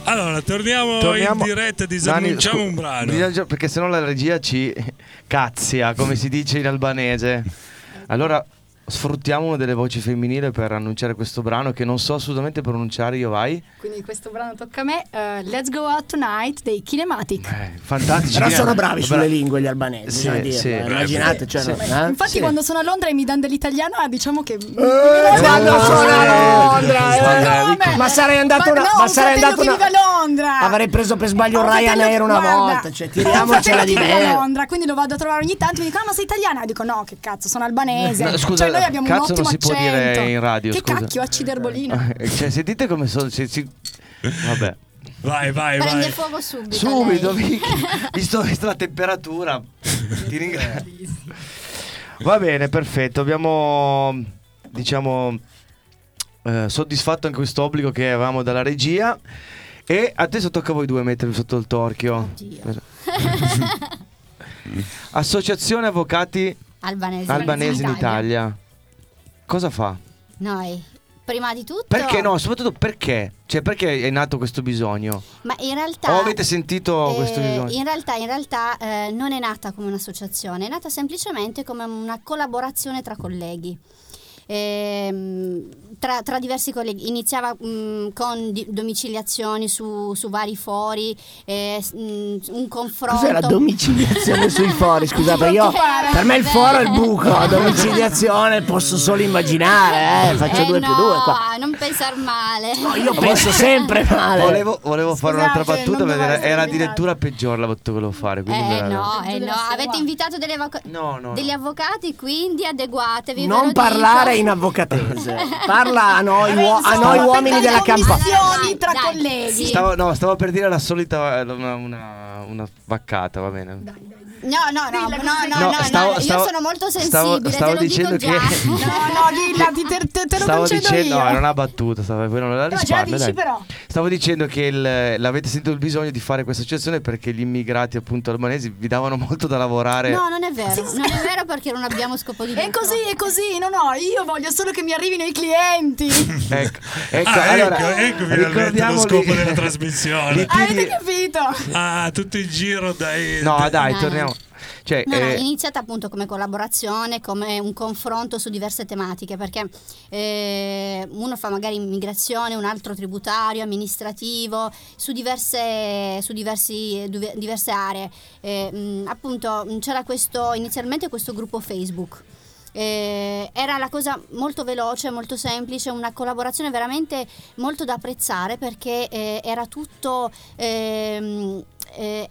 Allora, torniamo in diretta e disannunciamo un brano. Perché sennò la regia ci cazzia, come si dice in albanese. Allora, sfruttiamo delle voci femminili per annunciare questo brano che non so assolutamente pronunciare io, vai. Quindi questo brano tocca a me, Let's Go Out Tonight dei Kinematic. Fantastici. Però sono bravi sulle lingue gli albanesi, immaginate, infatti quando sono a Londra e mi danno dell'italiano, diciamo che sono a Londra, ma sarei andato Londra. Avrei preso per sbaglio Ryanair una volta, cioè tiriamocela di me. Londra, quindi lo vado a trovare ogni tanto, mi dico "Ma sei italiana?" Dico "No, che cazzo, sono albanese". No, scusa, cioè noi abbiamo un ottimo accento. Cazzo non si può dire in radio, scusa. Che cacchio, acciderbolino. Cioè sentite come sono, vabbè. Vai. Prende fuoco subito, visto la temperatura. Ti ringrazio. Va bene, perfetto. Abbiamo soddisfatto anche questo obbligo che avevamo dalla regia. E adesso tocca a voi due mettervi sotto il torchio. Associazione Avvocati Albanesi in Italia. Cosa fa? Noi, prima di tutto... Perché no? Soprattutto perché? Cioè perché è nato questo bisogno? Ma in realtà... O avete sentito questo bisogno? In realtà, non è nata come un'associazione. È nata semplicemente come una collaborazione tra colleghi. Tra diversi colleghi iniziava con domiciliazioni su vari fori, un confronto. Cos'è la domiciliazione sui fori? Scusate, per me il foro è il buco, la domiciliazione posso solo immaginare, faccio 2+2 qua. Non pensar male. No, io penso sempre male. Volevo fare un'altra battuta, vedere, era addirittura peggiore la battuta che volevo fare, quindi no. Avete invitato degli avvocati, quindi adeguatevi. Non parlare in avvocatese. Parla a noi uomini della campagna. Tra colleghi. Stavo per dire la solita una vaccata, va bene. Dai. No, io sono molto sensibile. Stavo dicendo che no, dilla, te lo concedo io. No, era una battuta, poi non la risparmio. No, ce la dici però. Stavo dicendo che l'avete sentito il bisogno di fare questa associazione perché gli immigrati appunto albanesi vi davano molto da lavorare. No, non è vero. Non è vero perché non abbiamo scopo di lucro. È così. No, io voglio solo che mi arrivino i clienti. Ecco finalmente lo scopo della trasmissione. Avete capito? Ah, tutto il giro dai. No, dai, torniamo. Cioè, è iniziata appunto come collaborazione, come un confronto su diverse tematiche, perché uno fa magari immigrazione, un altro tributario, amministrativo, su diverse aree. Appunto c'era inizialmente questo gruppo Facebook. Era la cosa molto veloce, molto semplice, una collaborazione veramente molto da apprezzare perché era tutto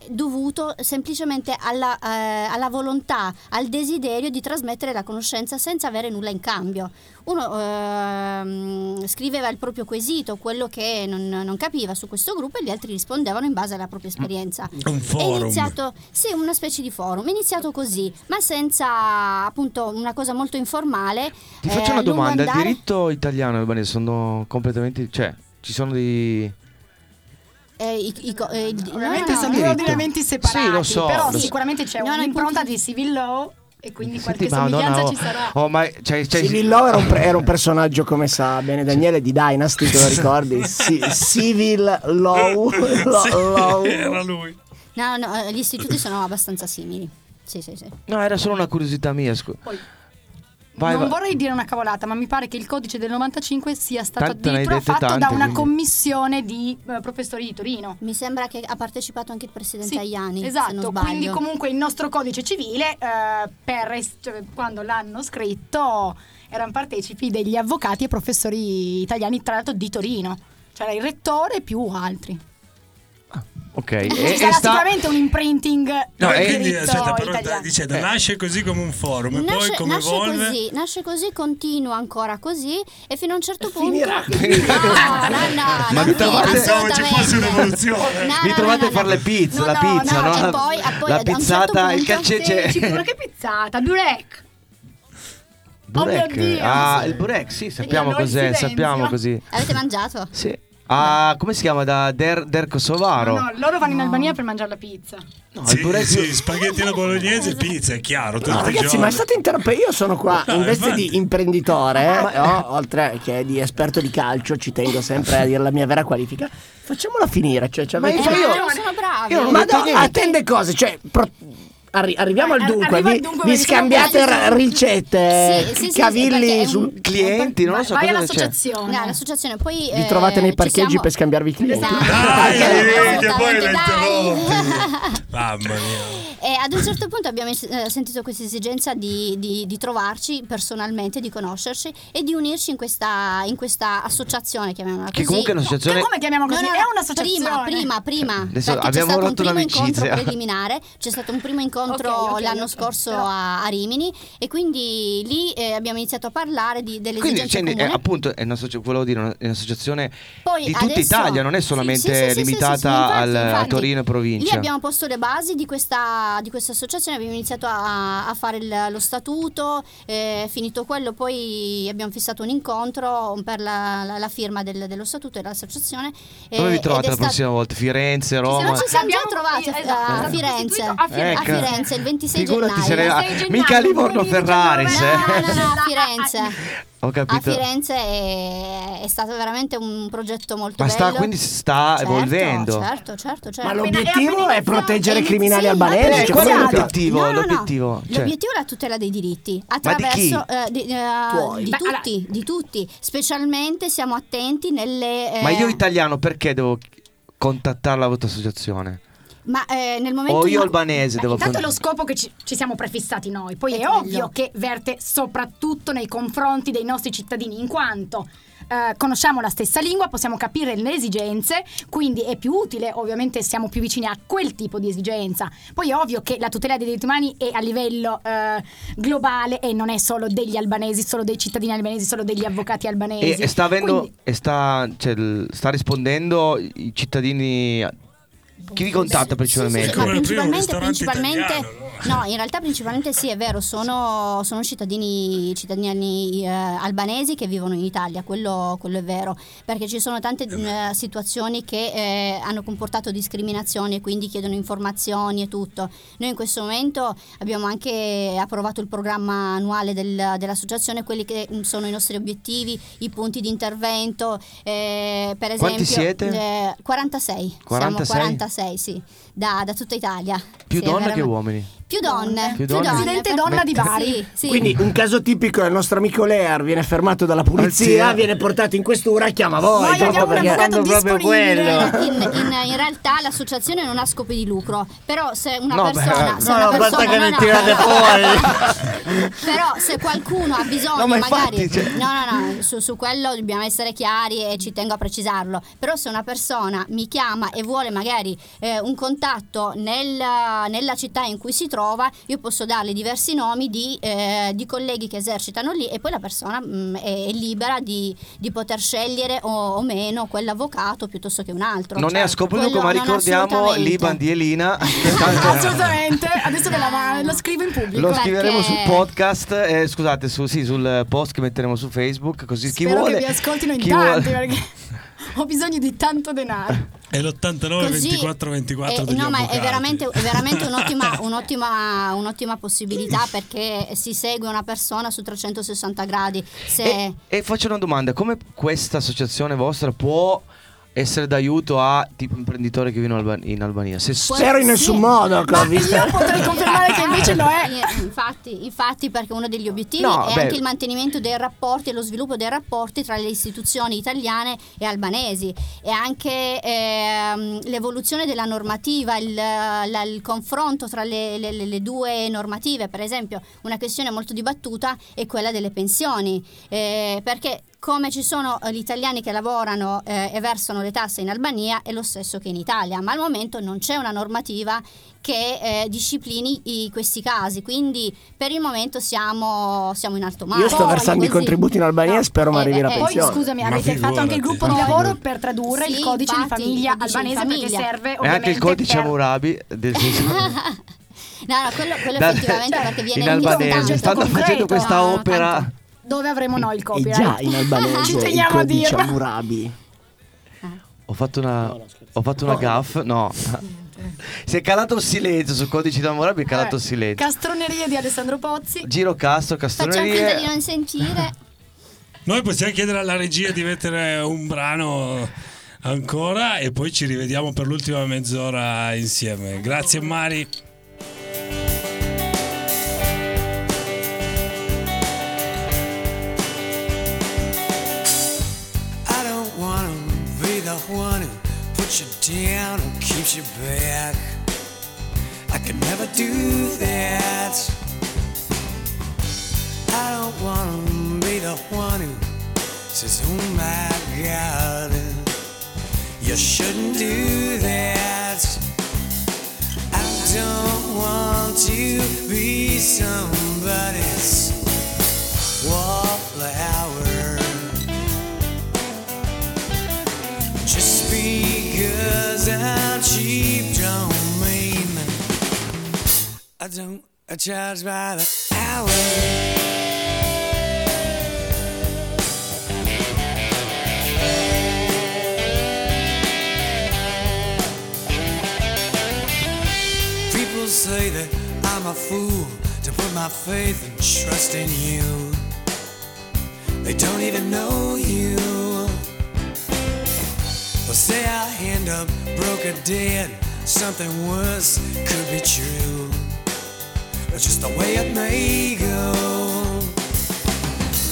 dovuto semplicemente alla volontà, al desiderio di trasmettere la conoscenza senza avere nulla in cambio. Uno scriveva il proprio quesito, quello che non capiva su questo gruppo, e gli altri rispondevano in base alla propria esperienza. Un forum. È iniziato, sì, una specie di forum. È iniziato così, ma senza appunto una cosa molto informale. Ti faccio una domanda: il diritto italiano e albanese sono completamente, cioè ci sono dei ovviamente sono due ordinamenti separati, sì, lo so, però sicuramente c'è un'impronta di civil law e quindi qualche somiglianza ci sarà. Civil Law era un personaggio, come sa bene Daniele, di Dynasty, te lo ricordi? Civil Law. Era lui. No, gli istituti sono abbastanza simili. Sì. No, era solo una curiosità mia. Poi, non vorrei dire una cavolata, ma mi pare che il codice del 95 sia stato addirittura fatto da una commissione di professori di Torino. Mi sembra che ha partecipato anche il presidente Tajani. Esatto, quindi comunque il nostro codice civile, quando l'hanno scritto, erano partecipi degli avvocati e professori italiani, tra l'altro di Torino. C'era il rettore più altri. Okay. Sarà sicuramente un imprinting. No, quindi aspetta, però dice, nasce così come un forum, e poi come evolve? Nasce così, continua ancora così e fino a un certo punto finirà. No, ma vi trovate, ci fosse un'evoluzione. Vi trovate a fare le pizze, la pizza, no? E poi la pizzata, il calcetto. Sicuro che pizzata, burek. Burek. Il burek, sì, sappiamo cos'è, sappiamo così. Avete mangiato? Sì. Ah, come si chiama? Da Der Kosovaro. No, loro vanno in Albania per mangiare la pizza. No, sì, spaghetti alla bolognese e pizza, è chiaro. Ragazzi, ma è stato io sono qua in veste di imprenditore, oltre che di esperto di calcio, ci tengo sempre a dire la mia vera qualifica. Facciamola finire, io sono bravo. Ma attende cose, arriviamo al dunque. Vi scambiate ricette, cavilli su clienti, non lo so. Vai all'associazione. L'associazione, poi vi trovate nei parcheggi per scambiarvi i clienti. Mamma mia. E ad un certo punto abbiamo sentito questa esigenza di trovarci personalmente, di conoscerci e di unirci in questa associazione, chiamiamola così. Che comunque è un'associazione. Come chiamiamo così? È un'associazione. Prima. Adesso abbiamo rotto l'amicizia. C'è stato un primo incontro l'anno scorso a Rimini, e quindi lì abbiamo iniziato a parlare delle esigenze comuni. Quindi appunto è un'associazione di tutta Italia, non è solamente limitata a Torino e provincia. Lì abbiamo posto le basi di questa associazione, abbiamo iniziato a fare lo statuto, finito quello poi abbiamo fissato un incontro per la firma dello statuto e dell'associazione. Dove vi trovate prossima volta? Firenze, Roma? Ci siamo già trovati a Firenze. A Firenze il 26 gennaio. Mica Livorno Ferraris. No, a Firenze. Ho capito. A Firenze è stato veramente un progetto molto bello. Quindi sta evolvendo. Certo. Ma l'obiettivo è proteggere i criminali albanesi. Qual è l'obiettivo? L'obiettivo è la tutela dei diritti attraverso di tutti. Specialmente siamo attenti nelle. Ma io italiano perché devo contattare la vostra associazione? Ma nel momento io albanese devo fare. Intanto è lo scopo che ci siamo prefissati noi. Poi è ovvio che verte soprattutto nei confronti dei nostri cittadini, in quanto conosciamo la stessa lingua, possiamo capire le esigenze, quindi è più utile, ovviamente siamo più vicini a quel tipo di esigenza. Poi è ovvio che la tutela dei diritti umani è a livello globale e non è solo degli albanesi, solo dei cittadini albanesi, solo degli avvocati albanesi. Sta rispondendo i cittadini. Chi vi contatta principalmente? Principalmente No, in realtà principalmente sì, è vero, sono cittadini albanesi che vivono in Italia, quello è vero, perché ci sono tante situazioni che hanno comportato discriminazioni e quindi chiedono informazioni e tutto. Noi in questo momento abbiamo anche approvato il programma annuale dell'associazione, quelli che sono i nostri obiettivi, i punti di intervento, per esempio. Quanti siete? 46. 46? Siamo 46, sì. Da tutta Italia. Più donne veramente... che uomini? Più donne. Presidente donna di Bari. Sì. Quindi un caso tipico è il nostro amico Lear, viene fermato dalla polizia, viene portato in questura e chiama voi. Noi abbiamo un avvocato disponibile. In realtà l'associazione non ha scopi di lucro, però se una persona... Basta che ne tirate fuori. Però se qualcuno ha bisogno, su quello dobbiamo essere chiari e ci tengo a precisarlo. Però se una persona mi chiama e vuole magari un contatto nella città in cui si trova, io posso darle diversi nomi di colleghi che esercitano lì e poi la persona è libera di poter scegliere o meno quell'avvocato piuttosto che un altro. Non è a scopo lucro, ma ricordiamo l'Iban di Elina. Assolutamente, adesso lo scrivo in pubblico. Lo scriveremo sul podcast, scusate, sul post che metteremo su Facebook, così spero chi vuole, che vi ascoltino in tanti perché ho bisogno di tanto denaro. È l'89 così, 24 degli avvocati. Ma è veramente un'ottima possibilità, perché si segue una persona su 360 gradi. E faccio una domanda: come questa associazione vostra può essere d'aiuto a tipo imprenditori che vivono in Albania? In nessun modo, ma io potrei confermare che invece lo è. Infatti, perché uno degli obiettivi è anche il mantenimento dei rapporti e lo sviluppo dei rapporti tra le istituzioni italiane e albanesi, e anche l'evoluzione della normativa, il confronto tra le due normative. Per esempio, una questione molto dibattuta è quella delle pensioni, perché come ci sono gli italiani che lavorano e versano le tasse in Albania, è lo stesso che in Italia, ma al momento non c'è una normativa che disciplini questi casi, quindi per il momento siamo in alto mare. Io sto versando i contributi in Albania e spero mi arrivi la pensione. Poi scusami, avete fatto anche il gruppo di lavoro per tradurre il codice di famiglia albanese, perché serve ovviamente. E anche il codice Hammurabi del No, quello effettivamente, cioè, perché viene in albanese. Stanno facendo questa opera dove avremo noi il copyright. Già in albanese ci teniamo a dire Hammurabi. Ho fatto una gaffe. No. Si è calato il silenzio sul codice d'Hammurabi, Castronerie di Alessandro Pozzi. Girocastro, castronerie. Facciamo finta di non sentire. Noi possiamo chiedere alla regia di mettere un brano ancora e poi ci rivediamo per l'ultima mezz'ora insieme. Grazie Mari. You down and keeps you back. I could never do that. I don't want to be the one who says, oh my God, you shouldn't do that. I don't want to be somebody's wallflower. Just because I'm cheap don't mean I charge by the hour. People say that I'm a fool to put my faith and trust in you. They don't even know you. Well, say I end up broke or dead, something worse could be true. That's just the way it may go.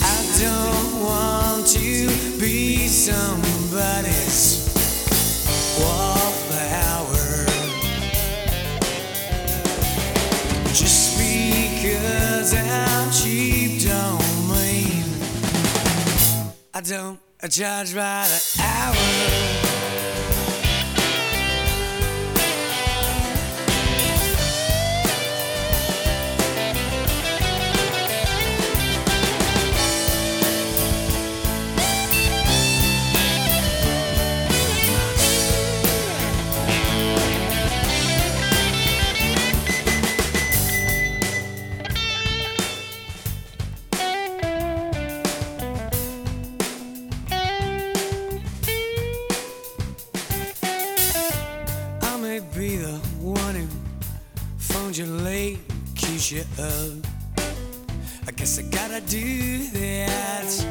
I don't want to be somebody's wallflower. Just because I'm cheap don't mean I don't charge by the hour. you late, keeps you up. I guess I gotta do that.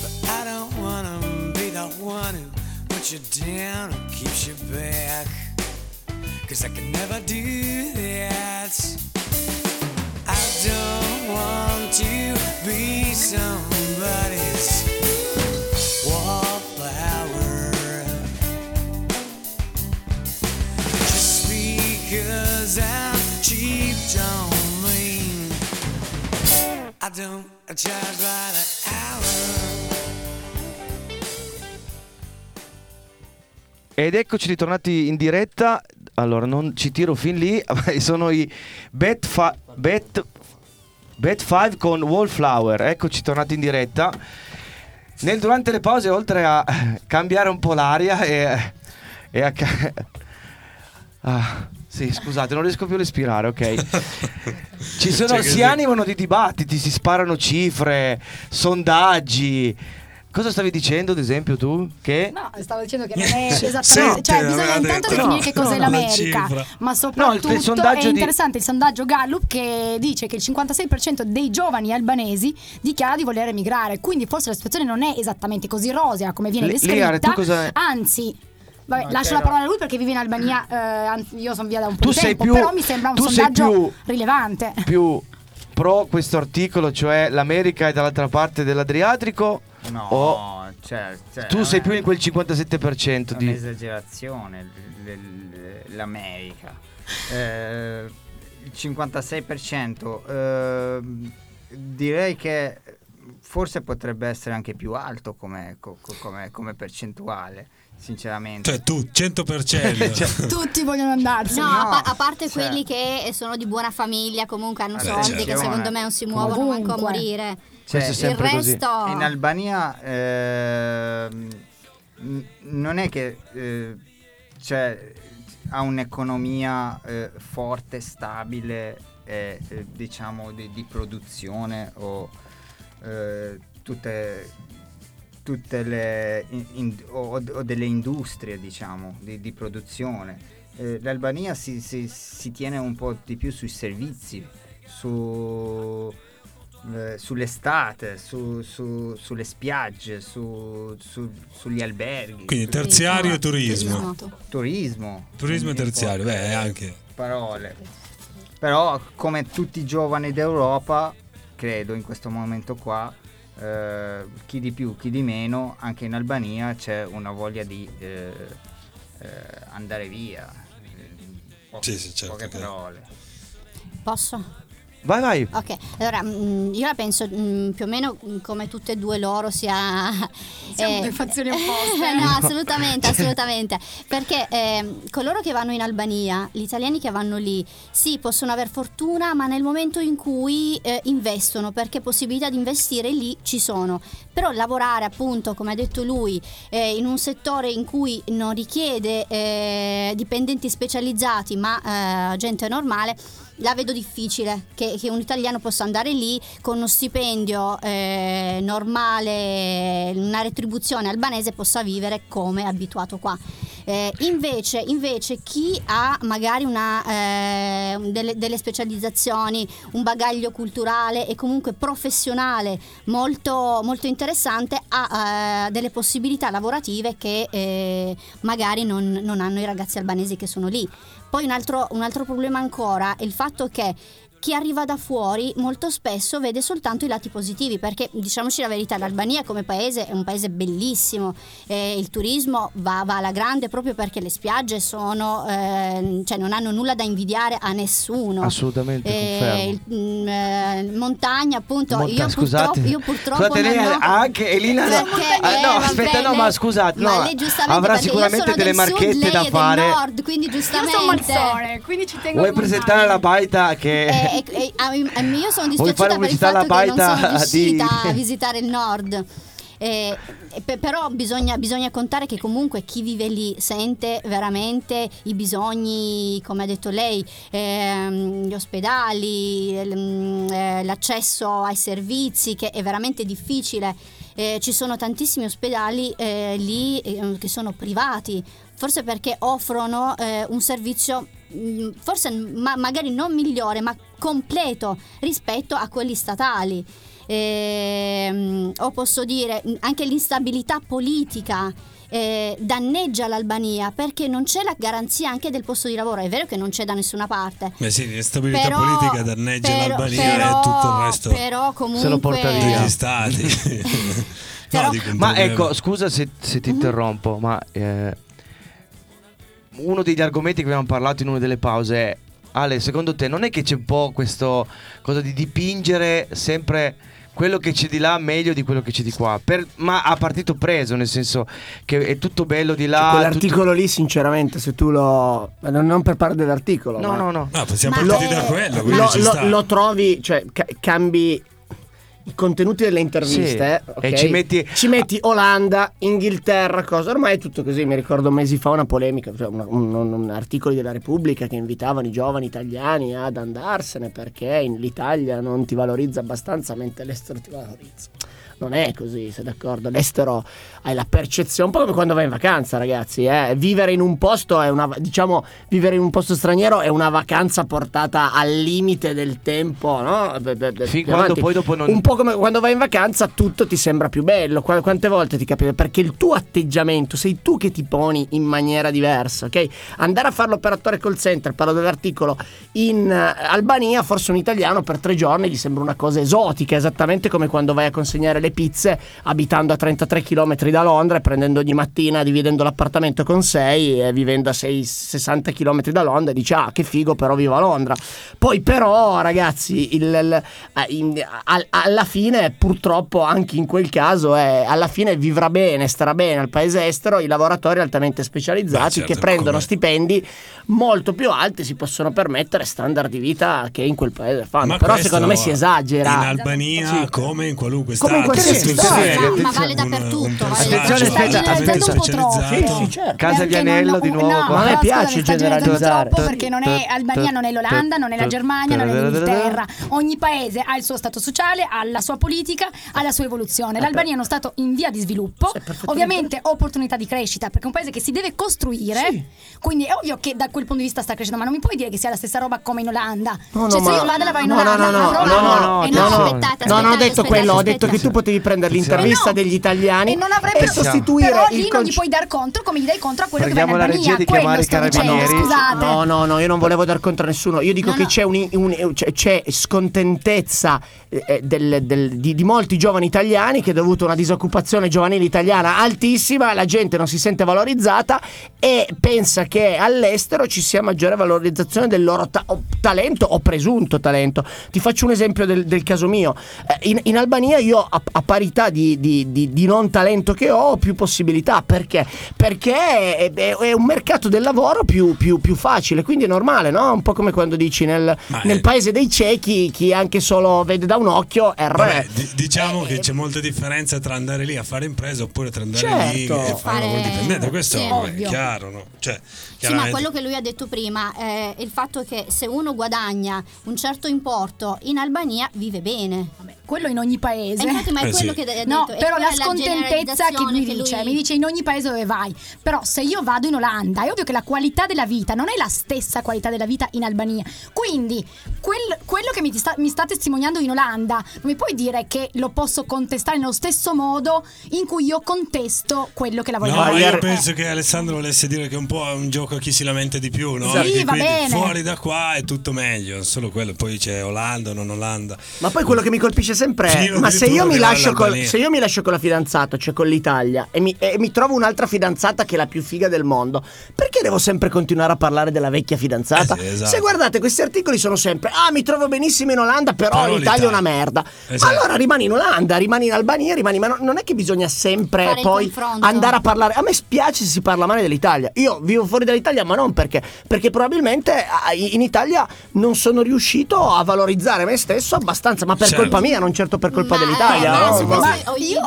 But I don't wanna be the one who puts you down and keeps you back. Cause I can never do that. I don't want to be somebody's wallflower. Just because I'm cheap don't mean I don't charge by the hour. Ed eccoci ritornati in diretta. Allora non ci tiro fin lì. Sono i Bet 5 con Wallflower. Eccoci tornati in diretta. Durante le pause, oltre a cambiare un po' l'aria sì, scusate, non riesco più a respirare, ok. Ci sono, si animano di dibattiti, si sparano cifre, sondaggi. Cosa stavi dicendo, ad esempio, tu? Che? No, stavo dicendo che non è esattamente. Sette, cioè, bisogna intanto definire che cos'è l'America. Ma soprattutto è interessante il sondaggio Gallup che dice che il 56% dei giovani albanesi dichiara di voler emigrare. Quindi forse la situazione non è esattamente così rosea come viene descritta. Anzi, vabbè, okay, lascio la parola a lui perché vivi in Albania. Io sono via da un po' di tempo. Però mi sembra un sondaggio rilevante. Più pro questo articolo, cioè l'America è dall'altra parte dell'Adriatico. No, oh, cioè, tu sei più in quel 57% di esagerazione. L'America, il 56%, direi che forse potrebbe essere anche più alto come percentuale, sinceramente. Cioè tu 100% cioè, tutti vogliono andarsi. No, a parte cioè, quelli che sono di buona famiglia, comunque hanno soldi, che secondo me non si muovono manco a morire. Cioè, il resto così. In Albania non è che cioè, ha un'economia forte, stabile, diciamo di produzione o tutte le o delle industrie, diciamo, di produzione. L'Albania si tiene un po' di più sui servizi, sull'estate, sulle spiagge, sugli alberghi. Quindi terziario e turismo e terziario, beh, anche parole. Però come tutti i giovani d'Europa, credo in questo momento qua, chi di più chi di meno, anche in Albania c'è una voglia di andare via. Sì, certo, poche parole. Posso? Vai. Ok, allora io la penso più o meno come tutte e due loro, siamo due fazioni opposte. No, assolutamente. Perché coloro che vanno in Albania, gli italiani che vanno lì, sì, possono aver fortuna, ma nel momento in cui investono, perché possibilità di investire lì ci sono. Però lavorare, appunto, come ha detto lui, in un settore in cui non richiede dipendenti specializzati, ma gente normale, la vedo difficile che un italiano possa andare lì con uno stipendio normale, una retribuzione albanese, possa vivere come abituato qua. Invece chi ha magari delle specializzazioni, un bagaglio culturale e comunque professionale molto, molto interessante, ha delle possibilità lavorative che magari non hanno i ragazzi albanesi che sono lì. Poi un altro problema ancora è il fatto che chi arriva da fuori molto spesso vede soltanto i lati positivi, perché diciamoci la verità, l'Albania come paese è un paese bellissimo, il turismo va alla grande proprio perché le spiagge sono cioè non hanno nulla da invidiare a nessuno, assolutamente, confermo. Montagna, appunto. Io purtroppo scusate, lei anche Elina, ma scusate, lei giustamente avrà sicuramente delle marchette da fare, nord, quindi giustamente io sono marzone, quindi ci tengo. Vuoi presentare la baita che io sono dispiaciuta per il fatto che non sono riuscita a visitare il nord. Però bisogna contare che comunque chi vive lì sente veramente i bisogni, come ha detto lei, gli ospedali, l'accesso ai servizi, che è veramente difficile. Ci sono tantissimi ospedali lì che sono privati, forse perché offrono un servizio forse magari non migliore, ma completo rispetto a quelli statali. O posso dire anche l'instabilità politica danneggia l'Albania, perché non c'è la garanzia anche del posto di lavoro. È vero che non c'è da nessuna parte, ma sì, l'instabilità politica danneggia l'Albania e tutto il resto, però comunque se lo porta via degli stati. Però, no, ma ecco, scusa se ti interrompo, ma uno degli argomenti che abbiamo parlato in una delle pause è: Ale, secondo te non è che c'è un po' questo cosa di dipingere sempre quello che c'è di là meglio di quello che c'è di qua, ma a partito preso, nel senso che è tutto bello di là, cioè, quell'articolo tutto... lì sinceramente se tu lo non per parte dell'articolo no, possiamo partire da quello, lo trovi, cioè cambi i contenuti delle interviste, sì, okay? E ci metti Olanda, Inghilterra, cosa ormai è tutto così. Mi ricordo mesi fa una polemica, cioè un articolo della Repubblica che invitavano i giovani italiani ad andarsene perché l'Italia non ti valorizza abbastanza mentre l'estero ti valorizza. Non è così, sei d'accordo? All'estero hai la percezione, un po' come quando vai in vacanza, ragazzi, vivere in un posto è vivere in un posto straniero è una vacanza portata al limite del tempo, no? Sì, quando poi dopo non... Un po' come quando vai in vacanza tutto ti sembra più bello, quante volte ti capita? Perché il tuo atteggiamento, sei tu che ti poni in maniera diversa, ok? Andare a fare l'operatore call center, parlo dell'articolo, in Albania forse un italiano per 3 giorni gli sembra una cosa esotica, esattamente come quando vai a consegnare le pizze abitando a 33 km da Londra e prendendo ogni mattina, dividendo l'appartamento con 6 e vivendo a 60 km da Londra e dici: ah, che figo, però vivo a Londra. Poi però, ragazzi, alla fine purtroppo anche in quel caso alla fine vivrà bene, starà bene al paese estero i lavoratori altamente specializzati, certo, che prendono stipendi molto più alti, si possono permettere standard di vita che in quel paese fanno. Ma però secondo me si esagera in Albania, sì, come in qualunque stato. Ma vale dappertutto. Attenzione, Casa di Anello di nuovo. Ma a me piace generalizzare, perché non è Albania, non è l'Olanda, non è la Germania, non è l'Inghilterra. Ogni paese ha il suo stato sociale, ha la sua politica, ha la sua evoluzione. L'Albania è uno stato in via di sviluppo, ovviamente opportunità di crescita, perché è un paese che si deve costruire, quindi è ovvio che da quel punto di vista sta crescendo, ma non mi puoi dire che sia la stessa roba come in Olanda. Cioè se l'Olanda la vai in Olanda, no, non ho detto quello, ho detto che tu potevi prendere l'intervista degli italiani e non avrebbe sostituire. Però lì non gli puoi dar contro come gli dai contro a quello che va in Albania. Quello sto dicendo, scusate. No, io non volevo dar contro a nessuno. Io dico che c'è c'è scontentezza di molti giovani italiani, che è dovuto a una disoccupazione giovanile italiana altissima. La gente non si sente valorizzata e pensa che all'estero ci sia maggiore valorizzazione del loro talento o presunto talento. Ti faccio un esempio del caso mio. In Albania io a parità di non talento che ho più possibilità, perché è un mercato del lavoro più facile, quindi è normale, no? Un po' come quando dici nel paese dei ciechi chi anche solo vede da un occhio è re. Vabbè, diciamo che c'è molta differenza tra andare lì a fare impresa oppure tra andare lì e fare lavoro dipendente. Questo è chiaro, no? Cioè, sì, ma quello che lui ha detto prima è il fatto che se uno guadagna un certo importo in Albania vive bene. Vabbè, quello in ogni paese. Infatti, ma è quello che detto. No, però la scontentezza che mi dice in ogni paese dove vai. Però se io vado in Olanda è ovvio che la qualità della vita non è la stessa qualità della vita in Albania. Quindi quello che mi sta testimoniando in Olanda non mi puoi dire che lo posso contestare nello stesso modo in cui io contesto quello che la voglio. No, io penso che Alessandro volesse dire che un po' è un gioco a chi si lamenta di più, no? Sì, va bene. Fuori da qua è tutto meglio, solo quello. Poi c'è Olanda o non Olanda. Ma poi quello che mi colpisce sempre è: ma se io mi lascio con la fidanzata, cioè con l'Italia, e mi trovo un'altra fidanzata che è la più figa del mondo, perché devo sempre continuare a parlare della vecchia fidanzata? Sì, esatto. Se guardate, questi articoli sono sempre: ah, mi trovo benissimo in Olanda, però l'Italia è una merda. Esatto. Allora rimani in Olanda, rimani in Albania, ma non è che bisogna sempre fare poi andare a parlare. A me spiace se si parla male dell'Italia. Io vivo fuori dall'Italia, ma non perché probabilmente in Italia non sono riuscito a valorizzare me stesso abbastanza, ma per colpa mia, non certo per colpa dell'Italia. Io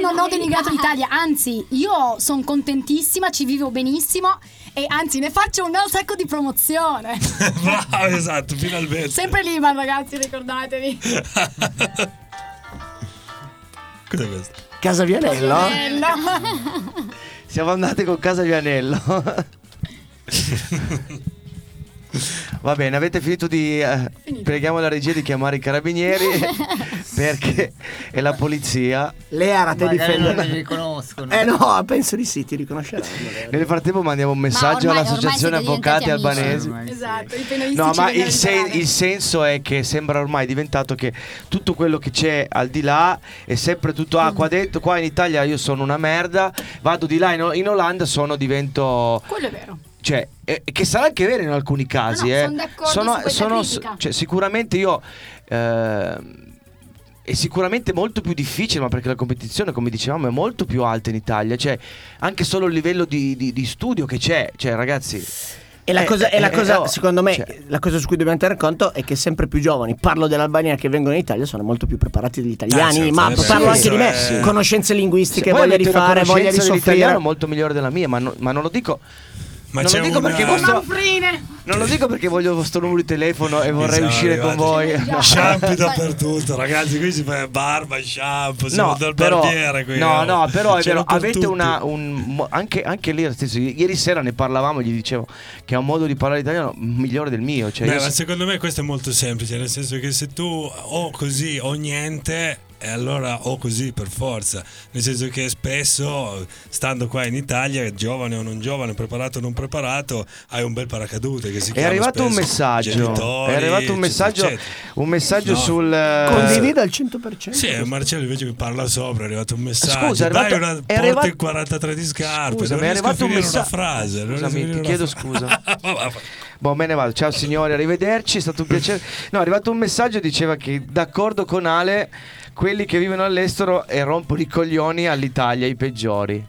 non ho denigrato l'Italia, anzi, io sono contentissima, ci vivo benissimo e anzi ne faccio un sacco di promozione. Bravo, esatto, finalmente. Sempre lì, ma ragazzi, ricordatevi. Cos'è questo? Casa Vianello? Siamo andati con Casa Vianello. Va bene, avete finito di... preghiamo la regia di chiamare i carabinieri perché è la polizia. Lear, a te di non li riconoscono. Eh no, penso di sì, ti riconosceranno. Nel frattempo mandiamo un messaggio all'associazione avvocati albanesi. Esatto, i no, ma il senso è che sembra ormai diventato che tutto quello che c'è al di là è sempre tutto qua dentro, qua in Italia io sono una merda, vado di là in Olanda divento... Quello è vero. Cioè, che sarà anche vero in alcuni casi, no, sono d'accordo su questa critica. Cioè, sicuramente io... è sicuramente molto più difficile, ma perché la competizione, come dicevamo, è molto più alta in Italia. Cioè, anche solo il livello di studio che c'è. Cioè, ragazzi... E la cosa, secondo me, cioè, la cosa su cui dobbiamo tener conto è che sempre più giovani, parlo dell'Albania, che vengono in Italia, sono molto più preparati degli italiani, certo, ma parlo anche di me, conoscenze linguistiche, voglia di fare, voglia di soffrire. L'italiano è molto migliore della mia, ma non lo dico... Ma non, c'è lo dico perché non lo dico perché voglio il vostro numero di telefono e vorrei uscire con voi. Shampoo dappertutto, ragazzi, qui si fa barba, shampoo, siamo dal barbiere qui. No, no, però è vero, avete anche lì stesso, ieri sera ne parlavamo, gli dicevo che ha un modo di parlare italiano migliore del mio, cioè. Beh, ma secondo me questo è molto semplice, nel senso che se tu o così o niente, e allora o così per forza, nel senso che spesso stando qua in Italia, giovane o non giovane, preparato o non preparato, hai un bel paracadute che si chiama. È arrivato un messaggio, genitori, è arrivato un messaggio no, sul condivida al 100%. Sì, Marcello invece mi parla sopra, è arrivato un messaggio. Scusa, porta 43 di scarpe. Scusa, mi è arrivato un messaggio. Scusami, ti chiedo scusa. Boh, me ne vado. Ciao signori, arrivederci, è stato un piacere. No, è arrivato un messaggio, diceva che d'accordo con Ale, quelli che vivono all'estero e rompono i coglioni all'Italia, i peggiori.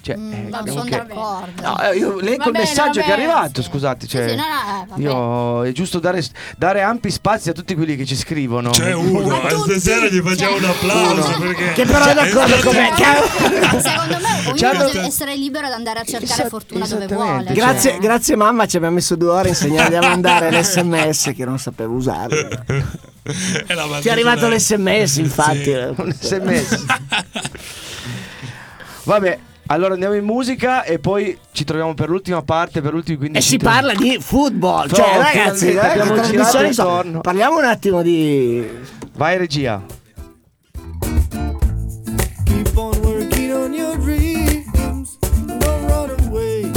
Cioè, non sono d'accordo. No, io leggo il messaggio che è arrivato, scusate, cioè, io è giusto dare ampi spazi a tutti quelli che ci scrivono. C'è uno, stasera gli facciamo un applauso perché che però è d'accordo con me. Secondo me ognuno deve essere libero ad andare a cercare fortuna dove vuole. Grazie, cioè, grazie mamma, ci abbiamo messo 2 ore a insegnargli a mandare l'SMS che non sapevo usare. Ti è arrivato l'SMS, infatti, sì. Un SMS. Vabbè, allora andiamo in musica e poi ci troviamo per l'ultima parte, per l'ultimi 15 minuti. E si parla di football, cioè, ragazzi, parliamo un attimo di... Vai regia. Keep on working on your dreams, don't run away.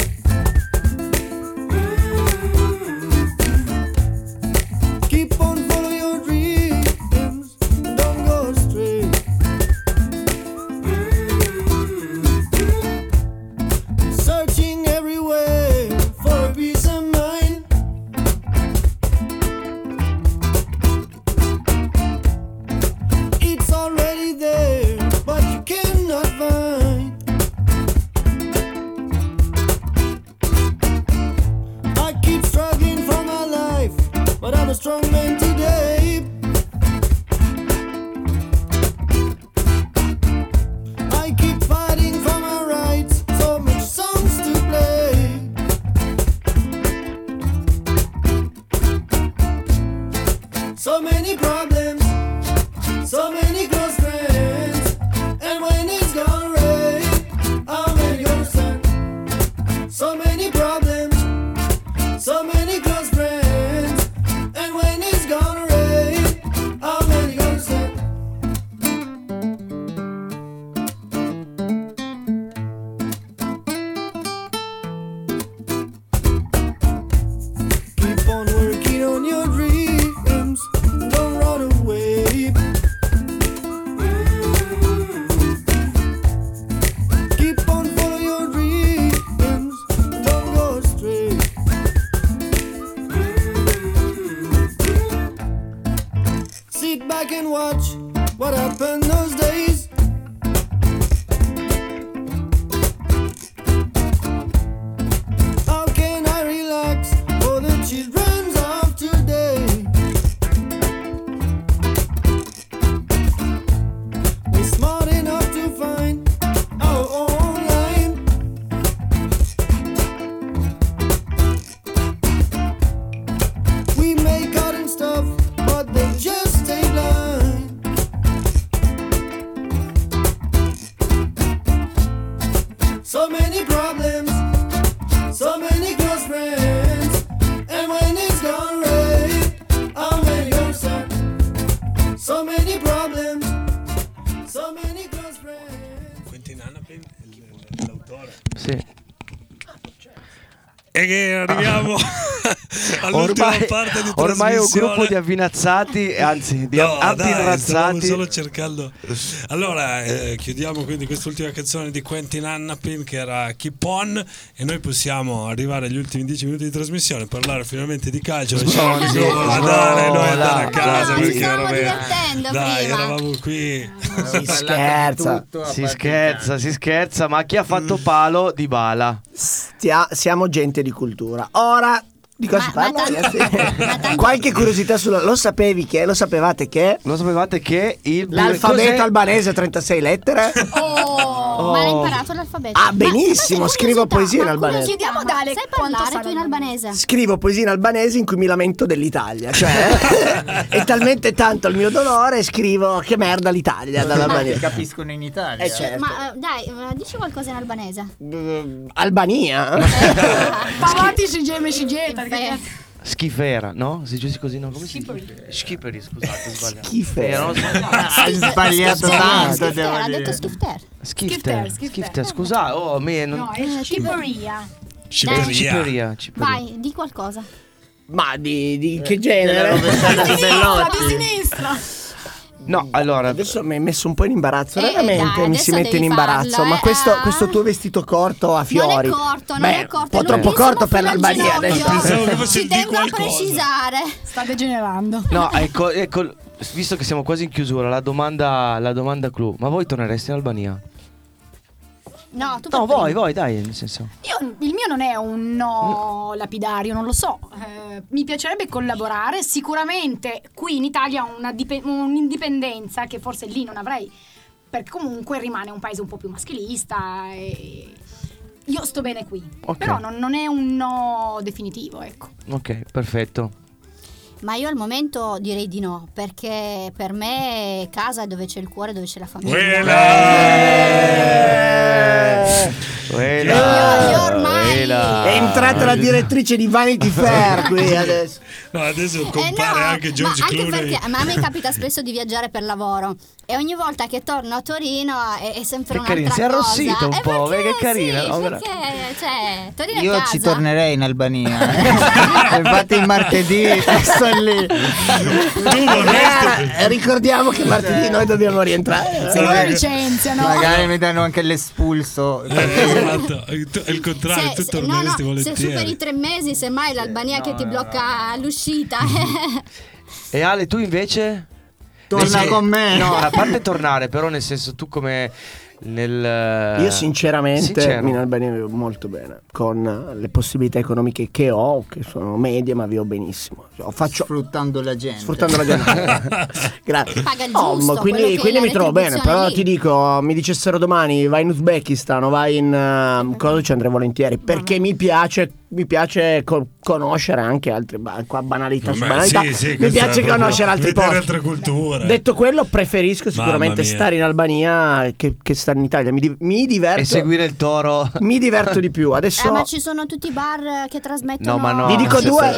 Keep on following your dreams. E che arriviamo all'ultima parte di trasmissione. Ormai è un gruppo di avvinazzati, anzi di antinrazzati. Stavo solo cercando. Allora chiudiamo quindi quest'ultima canzone di Quentin Hannapin, che era Keep On, e noi possiamo arrivare agli ultimi 10 minuti di trasmissione, parlare finalmente di calcio, lasciare il gol, noi andare a casa, perché dai, eravamo qui. Si scherza, si scherza, ma chi ha fatto palo di Bala? Siamo gente di cultura. Ora di cosa si parla? Qualche curiosità sulla... Lo sapevate che l'alfabeto albanese ha 36 lettere? Ma hai imparato l'alfabeto? Ah, benissimo, scrivo poesia in albanese. Chiediamo ad Ale, sai parlare tu in albanese? Scrivo poesia in albanese in cui mi lamento dell'Italia, cioè è talmente tanto il mio dolore, scrivo che merda l'Italia dall'albanese. Capiscono in Italia. Certo. Ma dai, dici qualcosa in albanese. Albania. Pavati si geme si geme. Schifera, no? Si dice così, no? Come Schiferi. Schiferi, scusate, sbagliato. Schifera. Hai sbagliato tanto. Ha detto Schifter. Scusa, no, è Sciperia. Vai, di qualcosa. Ma di che genere? Di sinistra. No, allora adesso mi hai messo un po' in imbarazzo, veramente mi si mette in imbarazzo, farlo, ma questo tuo vestito corto a fiori non è corto, un po' troppo corto per l'Albania. Ci tengo a precisare. Sta degenerando. No, ecco, visto che siamo quasi in chiusura, la domanda clou: ma voi tornereste in Albania? No, voi dai, nel senso. Il mio non è un no lapidario, non lo so. Mi piacerebbe collaborare. Sicuramente qui in Italia ho un'indipendenza che forse lì non avrei, perché comunque rimane un paese un po' più maschilista e io sto bene qui. Okay. Però non è un no definitivo, ecco. Ok, perfetto. Ma io al momento direi di no, perché per me casa è dove c'è il cuore, dove c'è la famiglia. Io ormai è entrata la direttrice di Vanity Fair qui adesso. No, adesso compare anche George Clooney. Perché a me capita spesso di viaggiare per lavoro e ogni volta che torno a Torino è sempre un'altra cosa. Si è arrossito un po', che carina. Sì, perché, cioè, Torino è casa. Io ci tornerei in Albania. Infatti il martedì lì. Ricordiamo che martedì noi dobbiamo rientrare. Se no licenziano. Magari mi danno anche l'espulso. Esatto. È il contrario, tu torneresti volentieri. Se superi 3 mesi, semmai l'Albania che ti blocca l'uscita. E Ale, tu invece? Torna con me. No, a parte tornare, però nel senso tu come... Io sinceramente in Albania vivo molto bene, con le possibilità economiche che ho, che sono medie, ma vivo benissimo. Sfruttando la gente. Grazie. Paga il giusto, quindi mi trovo bene, però lì. Ti dico, mi dicessero domani vai in Uzbekistan o vai in cosa, ci andrei volentieri, perché mi piace conoscere anche altre banalità. Sì, mi piace conoscere altri posti, altre culture. Detto quello, preferisco sicuramente stare in Albania che stare in Italia. Mi diverto e seguire il toro. Mi diverto di più. Adesso ma ci sono tutti i bar che trasmettono. No, ma no. Vi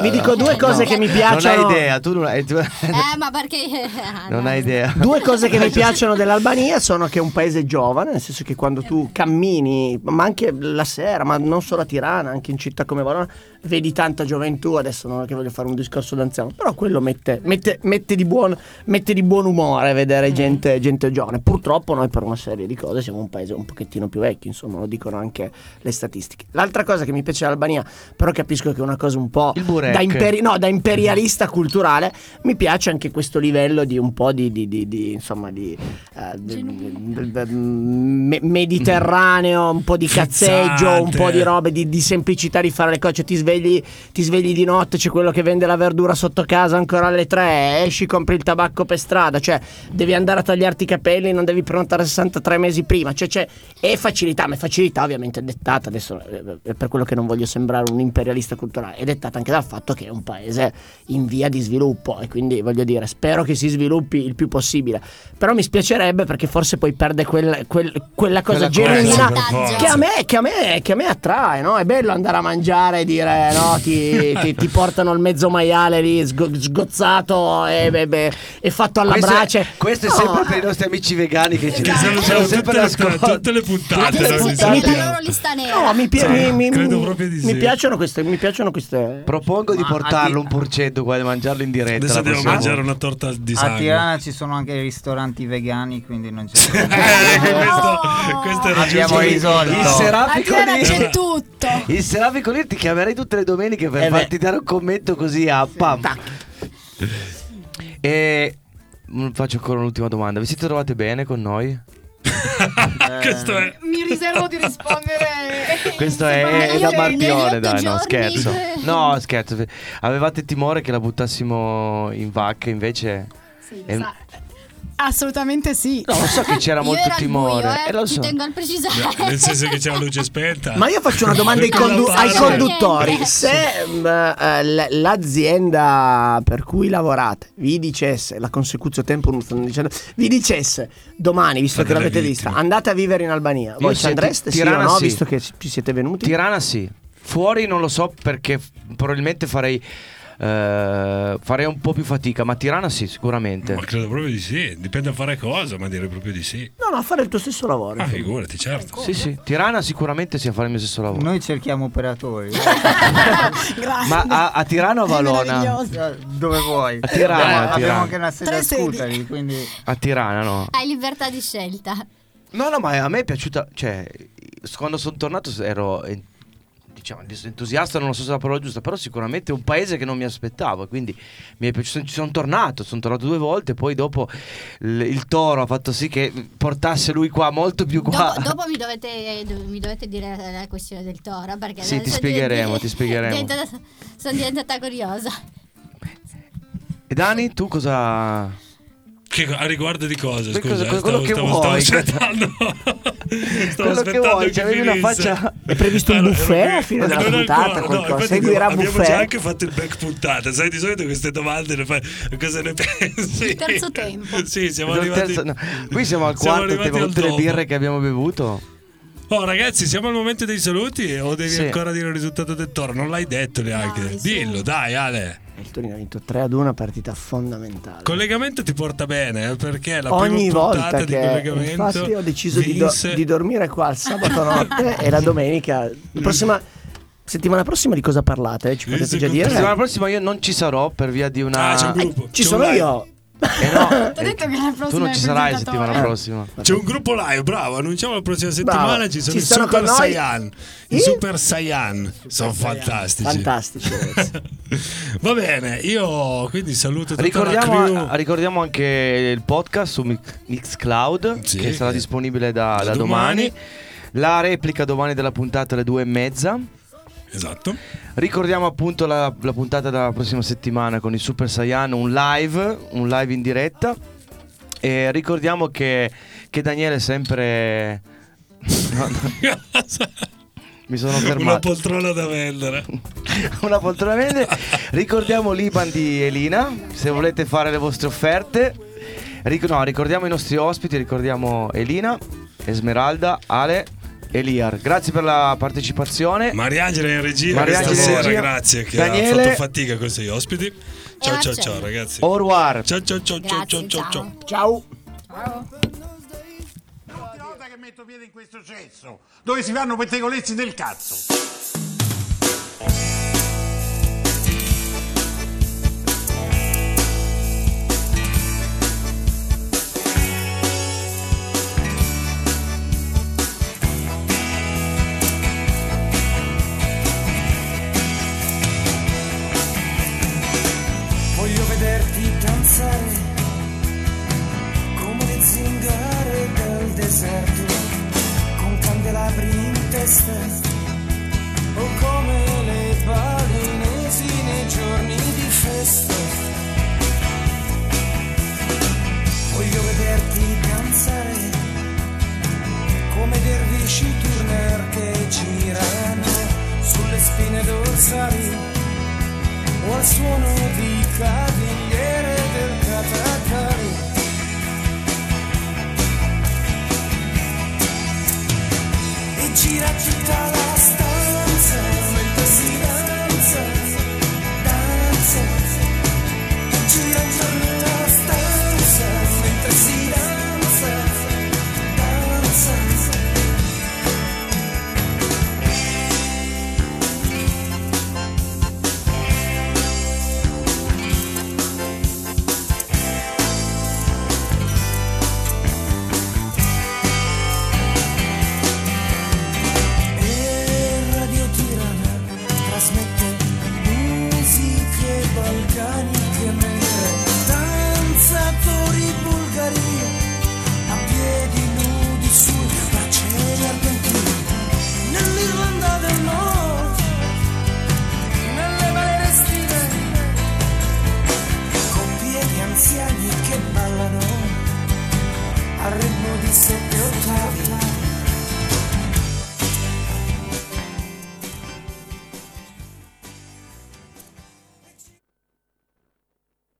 dico due cose che mi piacciono. Non hai idea, tu ma perché non hai idea. Due cose che mi piacciono dell'Albania sono che è un paese giovane, nel senso che quando tu cammini, ma anche la sera, ma non solo a Tirana, anche in città come Verona, vedi tanta gioventù. Adesso non è che voglio fare un discorso d'anziano, però quello mette di buon umore vedere gente giovane. Purtroppo noi per una serie di cose siamo un paese un pochettino più vecchio, insomma, lo dicono anche le statistiche. L'altra cosa che mi piace dell'Albania, però capisco che è una cosa un po' da imperialista culturale, mi piace anche questo livello di un po' di mediterraneo, un po' di cazzeggio, un po' di robe di semplicità di fare le cose. Cioè, ti svegli di notte, c'è quello che vende la verdura sotto casa ancora alle 3, esci, compri il tabacco per strada, cioè devi andare a tagliarti i capelli, non devi prenotare 63 mesi prima, cioè è facilità, ma è facilità ovviamente dettata, adesso per quello che non voglio sembrare un imperialista culturale, è dettata anche dal fatto che è un paese in via di sviluppo e quindi voglio dire, spero che si sviluppi il più possibile, però mi spiacerebbe perché forse poi perde quella cosa genuina che a me attrae, no? È bello andare a mangiare e dire no? Ti portano il mezzo maiale lì sgozzato e fatto alla brace. Questo è sempre per i nostri amici vegani che ci sono sempre tutte le puntate. Mi piacciono queste. Propongo di portarlo un porcetto qua e mangiarlo in diretta. Adesso devo mangiare una torta di sangue. A Tirana ci sono anche i ristoranti vegani, quindi non c'è. Questo abbiamo risolto. Il serafico lì ti chiamerei tutte le domeniche per farti dare un commento così a pam. E faccio ancora un'ultima domanda. Vi siete trovate bene con noi? Mi riservo di rispondere. Questo è da Marpione, dai, no, scherzo. No, scherzo. Avevate timore che la buttassimo in vacca, invece sì, assolutamente sì. No, lo so che c'era molto timore. Lo so. Tengo a precisare. No, nel senso che c'è la luce spenta. Ma io faccio una domanda ai conduttori. Se l'azienda per cui lavorate vi dicesse la consecutio temporum, stanno dicendo, vi dicesse domani, visto che l'avete vista, andate a vivere in Albania, voi ci andreste? Tirana, sì o no? Sì. Visto che ci siete venuti. Tirana sì. Fuori non lo so, perché probabilmente farei un po' più fatica, ma Tirana sì, sicuramente. Ma credo proprio di sì, dipende da fare cosa, ma direi proprio di sì. No, ma fare il tuo stesso lavoro. Ah, figurati, certo. Sì, sì, Tirana sicuramente sì, a fare il mio stesso lavoro. Noi cerchiamo operatori. Ma a Tirana o a Valona? Dove vuoi? A Tirana. Abbiamo anche una sede a Scutari, quindi a Tirana no. Hai libertà di scelta. No, no, ma a me è piaciuta, cioè quando sono tornato ero entusiasta, non so se è la parola giusta, però sicuramente è un paese che non mi aspettavo, quindi mi è piaciuto. Sono tornato 2 volte, poi dopo il toro ha fatto sì che portasse lui qua, molto più qua. Dopo mi dovete dire la questione del toro, perché sì, ti spiegheremo. Sono diventata curiosa. E Dani, tu cosa... Che, a riguardo di cosa? Scusa, stavo aspettando che avevi una faccia. È previsto un buffet a fine della puntata? Seguirà buffet. Abbiamo già anche fatto il back puntata. Sai, di solito queste domande le fai. Cosa ne pensi? Il terzo tempo. Sì, siamo arrivati. No. Qui siamo al quarto tempo. Tutte le birre che abbiamo bevuto. Oh, ragazzi, siamo al momento dei saluti. O devi ancora dire il risultato del toro? Non l'hai detto neanche. Dillo, dai, Ale. Il Torino ha vinto 3-2, una partita fondamentale. Collegamento ti porta bene, perché la ogni prima volta che di collegamento. Infatti ho deciso di dormire qua il sabato notte e la domenica. Settimana prossima di cosa parlate? Ci potete già dire? Settimana prossima io non ci sarò per via di una... c'è un gruppo. Ci sono io. No, detto che la tu non ci sarai settimana prossima. C'è un gruppo live, bravo. Annunciamo la prossima settimana. Bravo. Ci sono i Super Saiyan. I Super Saiyan sono fantastici. Va bene, io quindi saluto tutti. Ricordiamo anche il podcast su Mixcloud, sì, che sarà disponibile da domani. La replica domani della puntata alle 2:30. Esatto. Ricordiamo appunto la puntata della prossima settimana con il Super Saiyan, un live in diretta. E ricordiamo che Daniele è sempre... Mi sono fermato. Una poltrona da vendere. Una poltrona da vendere. Ricordiamo l'Iban di Elina, se volete fare le vostre offerte. Ricordiamo i nostri ospiti, ricordiamo Elina, Esmeralda, Ale e Lear. Grazie per la partecipazione. Mariangela in regia, sera, grazie che Daniele ha fatto fatica con i suoi ospiti. Ciao, ciao, ciao ragazzi. Au revoir. Ciao. Ciao. L'ultima volta che metto piede in questo cesso, dove si fanno pettegolezzi del cazzo. Come le zingare del deserto, con candelabri in testa, o come le balinesi nei giorni di festa. Voglio vederti danzare come dervisci turner che girano sulle spine dorsali, o al suono di cavigliere del Katakari. E gira tutta la